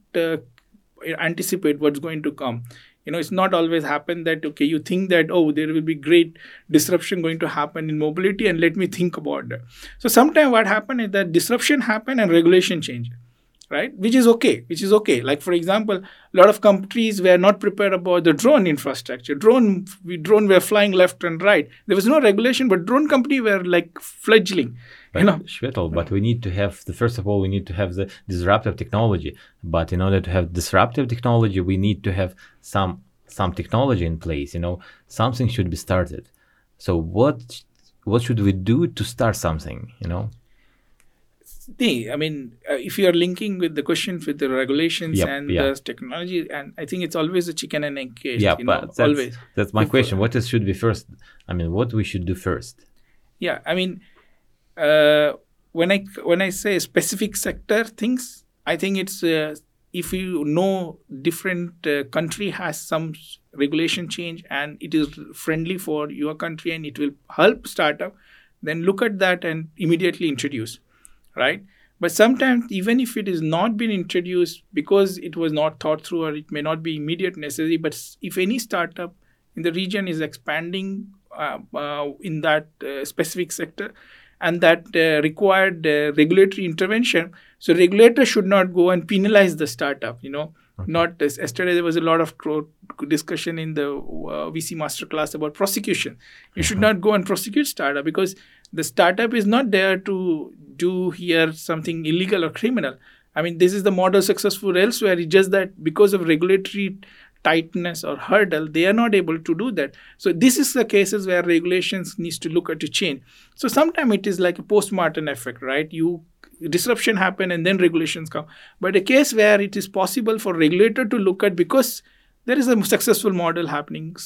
anticipate what's going to come. It's not always happen that, okay, you think that, oh, there will be great disruption going to happen in mobility and let me think about that. So sometimes what happens is that disruption happen and regulation change, right? Which is okay. Like, for example, a lot of countries were not prepared about the drone infrastructure. Drone were flying left and right. There was no regulation, but drone company were like fledgling. Shwetal, but we need to have, first of all, the disruptive technology. But in order to have disruptive technology, we need to have some technology in place. Something should be started. So what should we do to start something, I mean, if you are linking with the questions with the regulations the technology, and I think it's always a chicken and egg case. Yeah, but that's my question. What should be first? I mean, what we should do first? Yeah, I mean, when I say specific sector things, I think it's if you know different country has some regulation change and it is friendly for your country and it will help startup, then look at that and immediately introduce. Right? But sometimes even if it is not been introduced because it was not thought through or it may not be immediate necessary, but if any startup in the region is expanding in that specific sector and that required regulatory intervention, so regulator should not go and penalize the startup, Okay. Not yesterday there was a lot of discussion in the VC masterclass about prosecution. You should not go and prosecute startup because the startup is not there to do here something illegal or criminal. I mean, this is the model successful elsewhere. It's just that because of regulatory tightness or hurdle, they are not able to do that. So this is the cases where regulations needs to look at a change. So sometimes it is like a postmortem effect, right? You disruption happen and then regulations come. But a case where it is possible for regulator to look at because there is a successful model happening,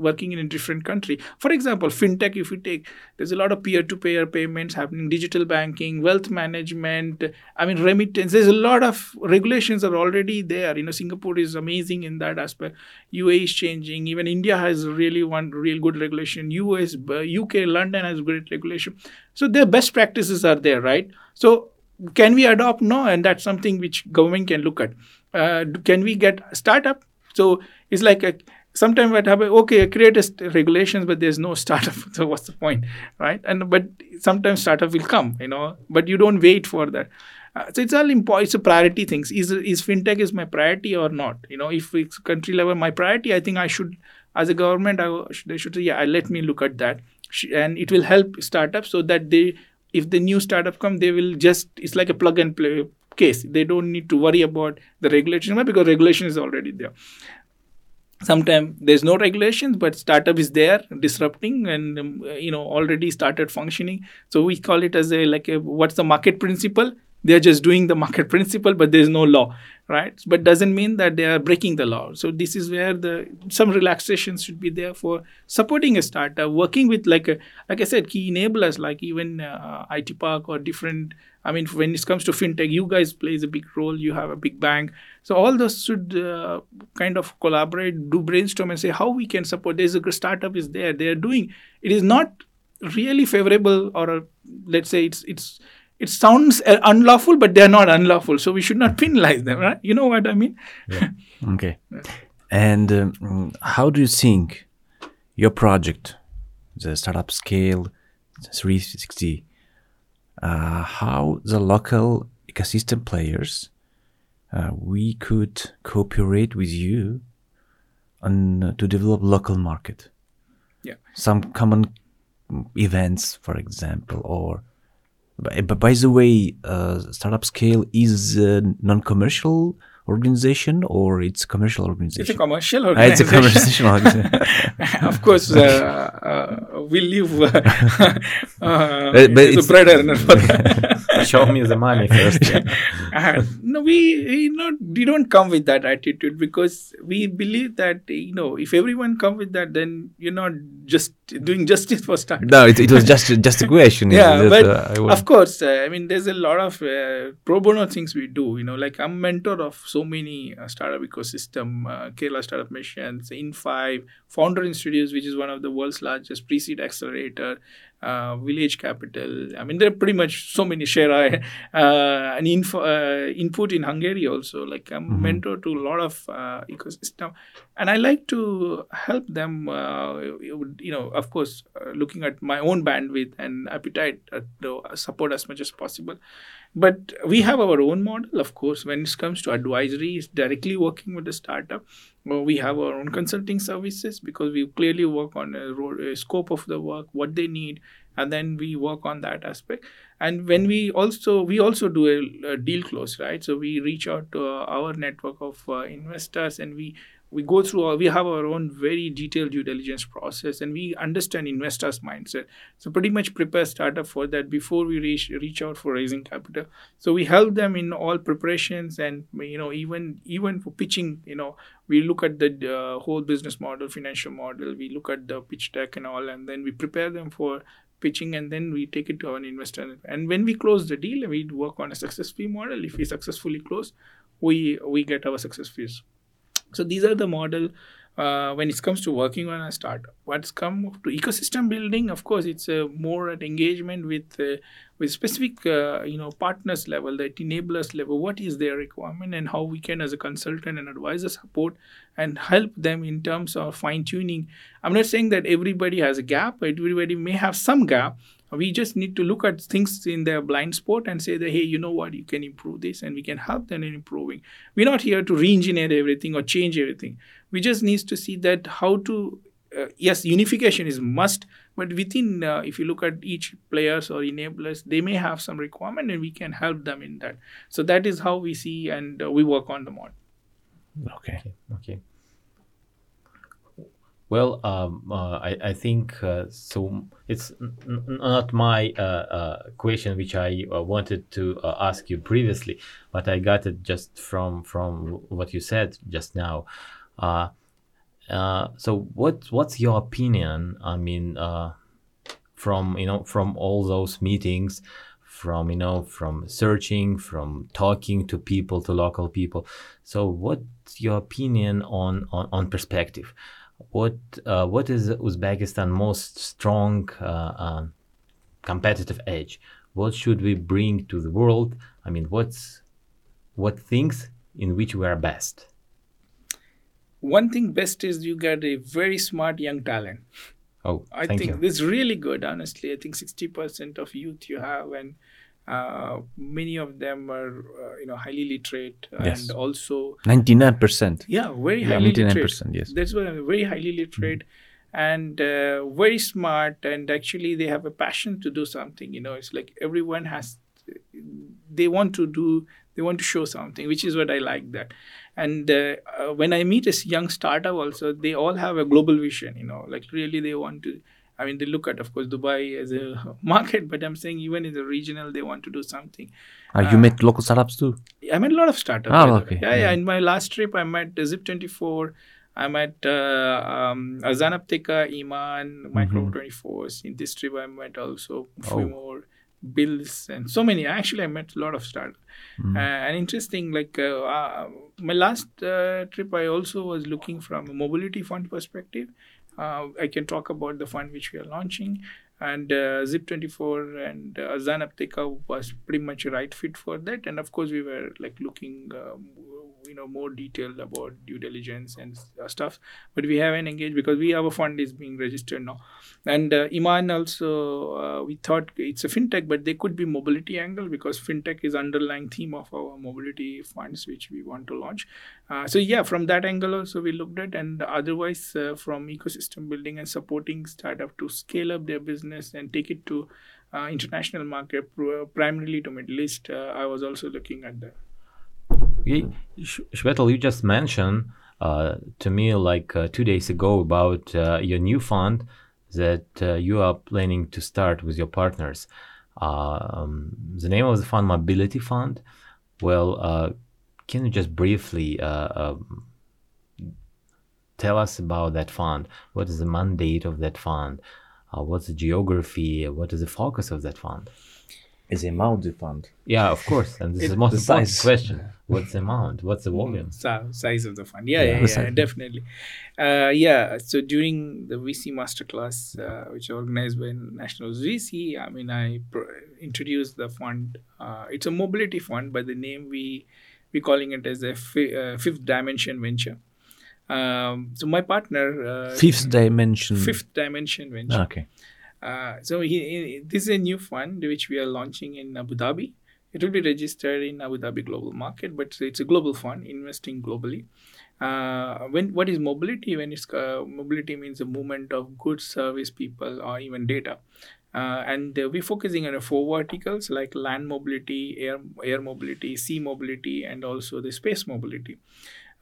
working in a different country. For example, fintech, if you take, there's a lot of peer-to-peer payments happening, digital banking, wealth management, remittance. There's a lot of regulations are already there. Singapore is amazing in that aspect. UAE is changing. Even India has really one real good regulation. US, UK, London has great regulation. So their best practices are there, right? So can we adopt? No, and that's something which government can look at. Can we get a startup? So it's like sometimes what happens, okay, I create regulations, but there's no startup. So what's the point, right? But sometimes startup will come, but you don't wait for that. So it's all important. It's a priority things. Is fintech is my priority or not? If it's country level my priority, I think I should, as a government, they should say, let me look at that. And it will help startups so that if the new startup come, they will just, it's like a plug and play case. They don't need to worry about the regulation because regulation is already there. Sometimes there's no regulations, but startup is there disrupting and already started functioning. So we call it as what's the market principle? They're just doing the market principle, but there's no law, right? But doesn't mean that they are breaking the law. So this is where some relaxation should be there for supporting a startup, working with like I said, key enablers like even IT Park or different. When it comes to fintech, you guys plays a big role. You have a big bank. So all those should kind of collaborate, do brainstorm and say how we can support. There's a startup is there. They are doing. It is not really favorable or let's say it's. It sounds unlawful, but they're not unlawful. So we should not penalize them, right? You know what I mean? Yeah. Okay. And how do you think your project, the Startup Scale 360, how the local ecosystem players, we could cooperate with you to develop local market? Yeah. Some common events, for example, or By the way, Startup Scale is a non-commercial organization, or it's a commercial organization? It's a commercial organization. It's a commercial organization. Of course, we live as a bread earner for that. Show me the money first. No, we don't come with that attitude, because we believe that, you know, if everyone comes with that, then you're not just doing justice for startups. No, it was just a question. Yeah, but of course, I mean, there's a lot of pro bono things we do, you know, like I'm mentor of so many startup ecosystem, Kerala Startup Missions, In5, Founder Institutes, which is one of the world's largest pre-seed accelerator, Village Capital. I mean, there are pretty much so many share and input in Hungary also. Like I'm mentor to a lot of ecosystem, and I like to help them, you know, of course, looking at my own bandwidth and appetite to support as much as possible. But we have our own model, of course, when it comes to advisory, it's directly working with the startup. We have our own consulting services, because we clearly work on a scope of the work, what they need, and then we work on that aspect. And when we also do a deal close, right? So we reach out to our network of investors, and we go through all, we have our own very detailed due diligence process, and we understand investors' mindset. So pretty much prepare startup for that before we reach out for raising capital. So we help them in all preparations, and, you know, even for pitching, you know, we look at the whole business model, financial model, we look at the pitch deck and all, and then we prepare them for pitching, and then we take it to our investor. And when we close the deal, we work on a success fee model. If we successfully close, we get our success fees. So these are the model when it comes to working on a startup. What's come to ecosystem building, of course, it's more at engagement with specific you know, partners level, that enablers level, what is their requirement, and how we can as a consultant and advisor support and help them in terms of fine-tuning. I'm not saying that everybody has a gap, everybody may have some gap. We just need to look at things in their blind spot and say that, hey, you know what, you can improve this, and we can help them in improving. We're not here to re-engineer everything or change everything. We just need to see that how to, yes, unification is must, but within, if you look at each players or enablers, they may have some requirement, and we can help them in that. So that is how we see, and we work on the model. Okay. Well, I think so. It's not my question which I wanted to ask you previously, but I got it just from what you said just now. So what's your opinion? I mean, from, you know, from all those meetings, from, you know, from searching, from talking to people, to local people. So what's your opinion on perspective? What is Uzbekistan's most strong competitive edge? What should we bring to the world? I mean, what things in which we are best? One thing best is you get a very smart young talent. Oh, I think this is really good, honestly. I think 60% of youth you have, and many of them are, you know, highly literate, yes. And also 99%. Yeah, very highly 99%, literate. Yes, that's why I'm very highly literate, and very smart. And actually, they have a passion to do something. You know, it's like everyone has. They want to show something, which is what I like that. And when I meet a young startup, also they all have a global vision. You know, like really they want to. I mean, they look at, of course, Dubai as a market, but I'm saying even in the regional, they want to do something. You met local startups too? I met a lot of startups. Oh, okay. Yeah. In my last trip, I met Zip24. I met Azanaptika, Iman, Micro24s. In this trip, I met also a few more Bills and so many. Actually, I met a lot of startups. And interesting, like my last trip, I also was looking from a mobility fund perspective. I can talk about the fund which we are launching, and Zip24 and Zanaptika was pretty much a right fit for that. And of course, we were like looking, you know, more detailed about due diligence and stuff. But we haven't engaged because our fund is being registered now. And Iman also, we thought it's a fintech, but there could be mobility angle because fintech is underlying theme of our mobility funds which we want to launch. So yeah, from that angle also we looked at, and otherwise from ecosystem building and supporting startup to scale up their business and take it to international market, primarily to Middle East. I was also looking at that. Okay. Shwetal, you just mentioned to me 2 days ago about your new fund that you are planning to start with your partners. The name of the fund, Mobility Fund. Well, can you just briefly tell us about that fund? What is the mandate of that fund? What's the geography? What is the focus of that fund? Is the amount the fund? Yeah, of course. And this is the most important question. What's the amount? What's the volume? Size of the fund. Yeah, definitely. So during the VC masterclass, which is organized by National VC, I introduced the fund. It's a mobility fund, but the name we're calling it as a Fifth Dimension Venture. So my partner... Fifth Dimension Venture. Okay. So this is a new fund which we are launching in Abu Dhabi. It will be registered in Abu Dhabi Global Market, but it's a global fund investing globally. What is mobility? When it's mobility means the movement of goods, service, people, or even data. And we're focusing on 4 verticals like land mobility, air mobility, sea mobility, and also the space mobility.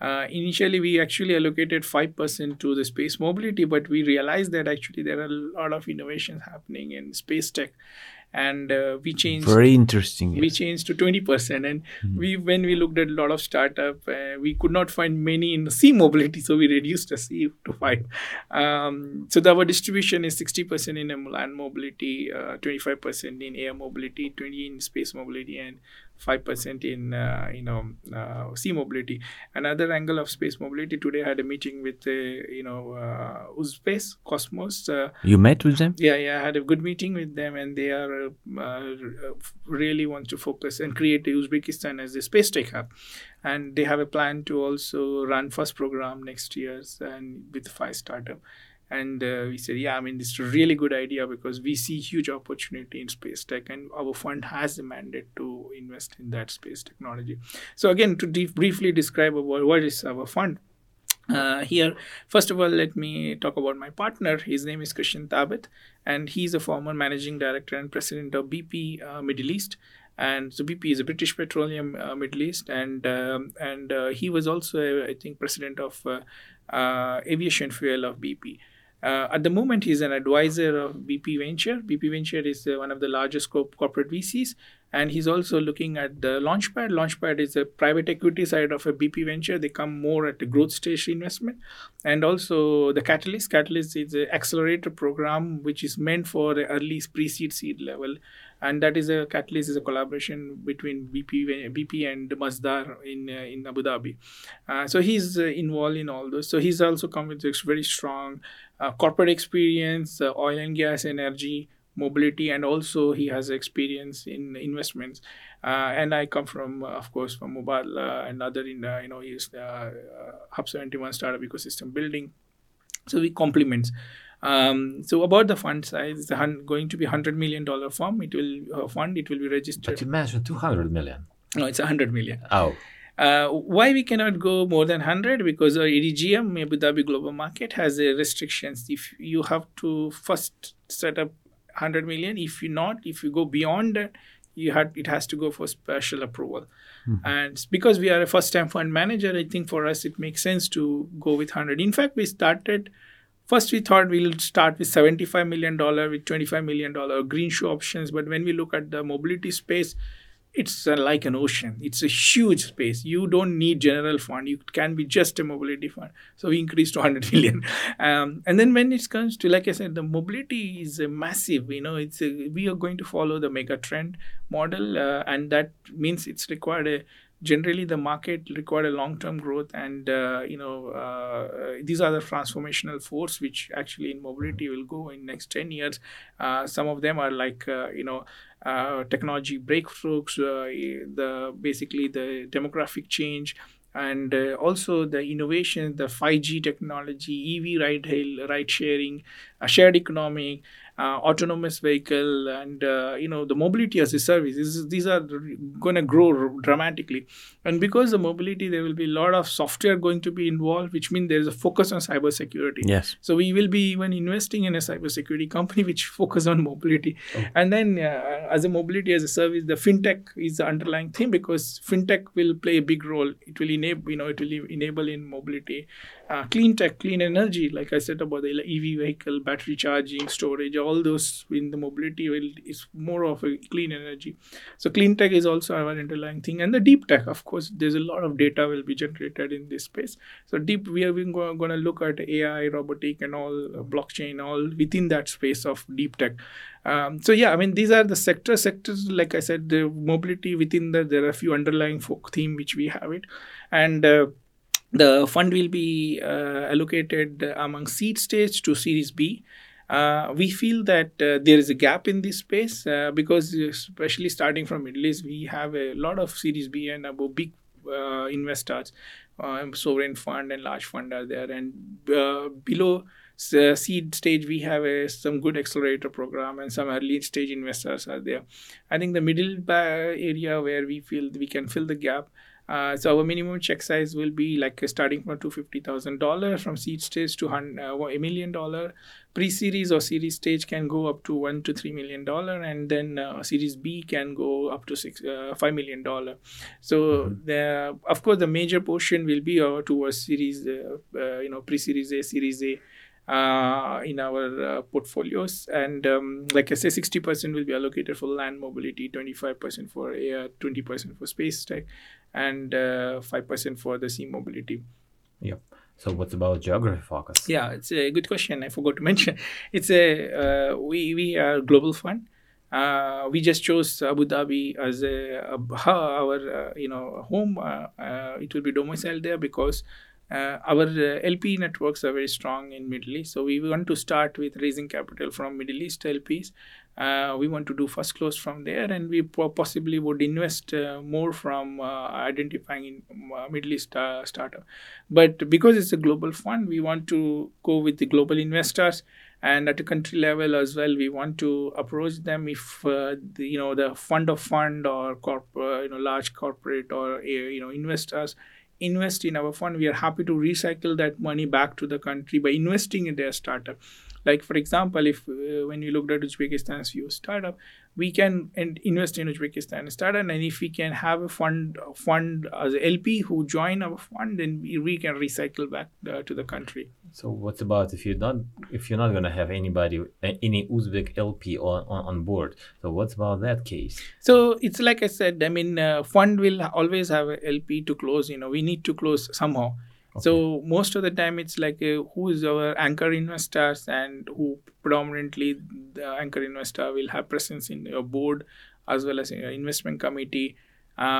Initially, we actually allocated 5% to the space mobility, but we realized that actually there are a lot of innovations happening in space tech. And we changed. Very interesting. We changed to 20%. And when we looked at a lot of startup, we could not find many in sea mobility. So we reduced the sea to 5. So our distribution is 60% in land mobility, 25% in air mobility, 20% in space mobility, and 5% in sea mobility. Another angle of space mobility. Today I had a meeting with Uzspace Cosmos. You met with them? Yeah. I had a good meeting with them, and they are really want to focus and create Uzbekistan as a space tech hub. And they have a plan to also run first program next year and with 5 startup. And we said, this is a really good idea because we see huge opportunity in space tech, and our fund has the mandate to invest in that space technology. So again, to briefly describe what is our fund. Here, first of all, let me talk about my partner. His name is Krishan Tabit, and he's a former managing director and president of BP Middle East. And so BP is a British Petroleum Middle East, and he was also, I think, president of aviation fuel of BP. At the moment, he's an advisor of BP Venture. BP Venture is one of the largest corporate VCs, and he's also looking at the Launchpad. Launchpad is a private equity side of a BP Venture. They come more at the growth stage investment. And also the Catalyst. Catalyst is an accelerator program which is meant for early pre-seed, seed level. And that is a collaboration between BP and Masdar in Abu Dhabi. So he's involved in all those. So he's also come with a very strong corporate experience, oil and gas, energy, mobility, and also he has experience in investments. And I come from, of course, from Mubadala and other Hub71 startup ecosystem building. So we complement. So about the fund size, it's going to be $100 million fund. It will be registered. But you mentioned 200 million. No, it's 100 million. Oh. Why we cannot go more than 100? Because our ADGM, Abu Dhabi Global Market, has a restrictions. If you have to first set up 100 million, if you go beyond that, it has to go for special approval. And because we are a first-time fund manager, I think for us it makes sense to go with 100. In fact, First, we thought we'll start with $75 million, with $25 million green shoe options. But when we look at the mobility space, it's like an ocean. It's a huge space. You don't need general fund. You can be just a mobility fund. So we increased to 100 million. And then when it comes to, like I said, the mobility is massive. We are going to follow the mega trend model. And that means it's required generally the market required a long-term growth, and these are the transformational force which actually in mobility will go in next 10 years. Some of them are technology breakthroughs, the demographic change, and also the innovation, the 5G technology, EV ride sharing, shared economy, autonomous vehicle and, the mobility as a service. These are going to grow dramatically. And because of mobility, there will be a lot of software going to be involved, which means there's a focus on cybersecurity. Yes. So we will be even investing in a cybersecurity company which focus on mobility. Oh. And then as a mobility as a service, the fintech is the underlying thing because fintech will play a big role. It will enable, it will enable in mobility. Clean tech, clean energy, like I said about the EV vehicle, battery charging, storage, all those in the mobility is more of a clean energy. So clean tech is also our underlying thing. And the deep tech, of course, there's a lot of data will be generated in this space. So we are going to look at AI, robotic and all, blockchain, all within that space of deep tech. These are the sectors, like I said, the mobility within that, there are a few underlying folk theme which we have it. And the fund will be allocated among seed stage to Series B. We feel that there is a gap in this space because especially starting from Middle East, we have a lot of Series B and above big investors, sovereign fund and large fund are there. And below seed stage, we have some good accelerator program and some early stage investors are there. I think the middle area where we feel we can fill the gap. So our minimum check size will be like starting from $250,000 from seed stage to $1 million. Pre-series or series stage can go up to $1 to $3 million, and then Series B can go up to $5 million. So of course the major portion will be towards series, pre-series A, Series A. In our portfolios, and like I say, 60% will be allocated for land mobility, 25% for air, 20% for space tech, and 5% for the sea mobility. Yep. So what's about geography focus? Yeah, it's a good question. I forgot to mention. It's a we are a global fund. We just chose Abu Dhabi as our home. It will be domiciled there because. Our LP networks are very strong in Middle East. So we want to start with raising capital from Middle East LPs. We want to do first close from there, and we possibly would invest more from identifying in Middle East startup. But because it's a global fund, we want to go with the global investors. And at a country level as well, we want to approach them if the fund of fund or large corporate or investors invest in our fund. We are happy to recycle that money back to the country by investing in their startup. Like for example, if when we looked at Uzbekistan's few startup, we can invest in Uzbekistan startup, and if we can have a fund as LP who join our fund, then we can recycle back to the country. So what's about if you're not going to have anybody, any Uzbek LP on board? So what's about that case? So it's like I said, fund will always have a LP to close. We need to close somehow. Okay. So most of the time it's like who is our anchor investors, and who predominantly the anchor investor will have presence in your board as well as in your investment committee.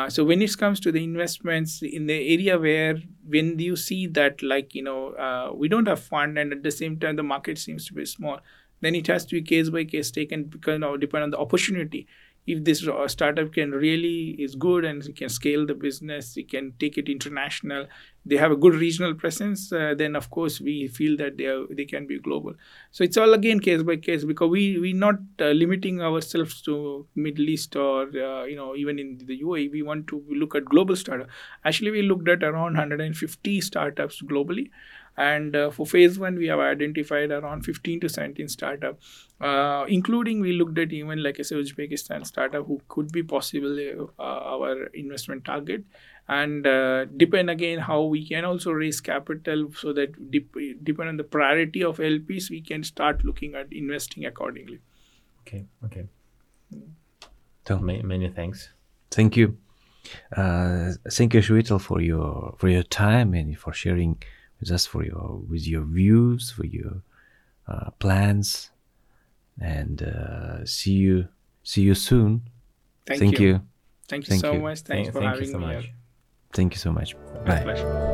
So when it comes to the investments in the area where when you see that we don't have fund and at the same time the market seems to be small, then it has to be case by case taken because depend on the opportunity. If this startup can really is good and it can scale the business, it can take it international, they have a good regional presence, then of course we feel that they can be global. So it's all again case by case because we're not limiting ourselves to Middle East or even in the UAE. We want to look at global startups. Actually, we looked at around 150 startups globally. And for phase 1, we have identified around 15 to 17 startup, including we looked at even, like I said, Uzbekistan startup who could be possibly our investment target. And depend again how we can also raise capital so that depend on the priority of LPs, we can start looking at investing accordingly. Okay. So many thanks. Thank you. Thank you, Shwetal, for your time and for sharing with us, with your views, for your plans, and see you soon. Thank you. Thank you so much. Thanks for having me. Thank you so much. Bye. My pleasure.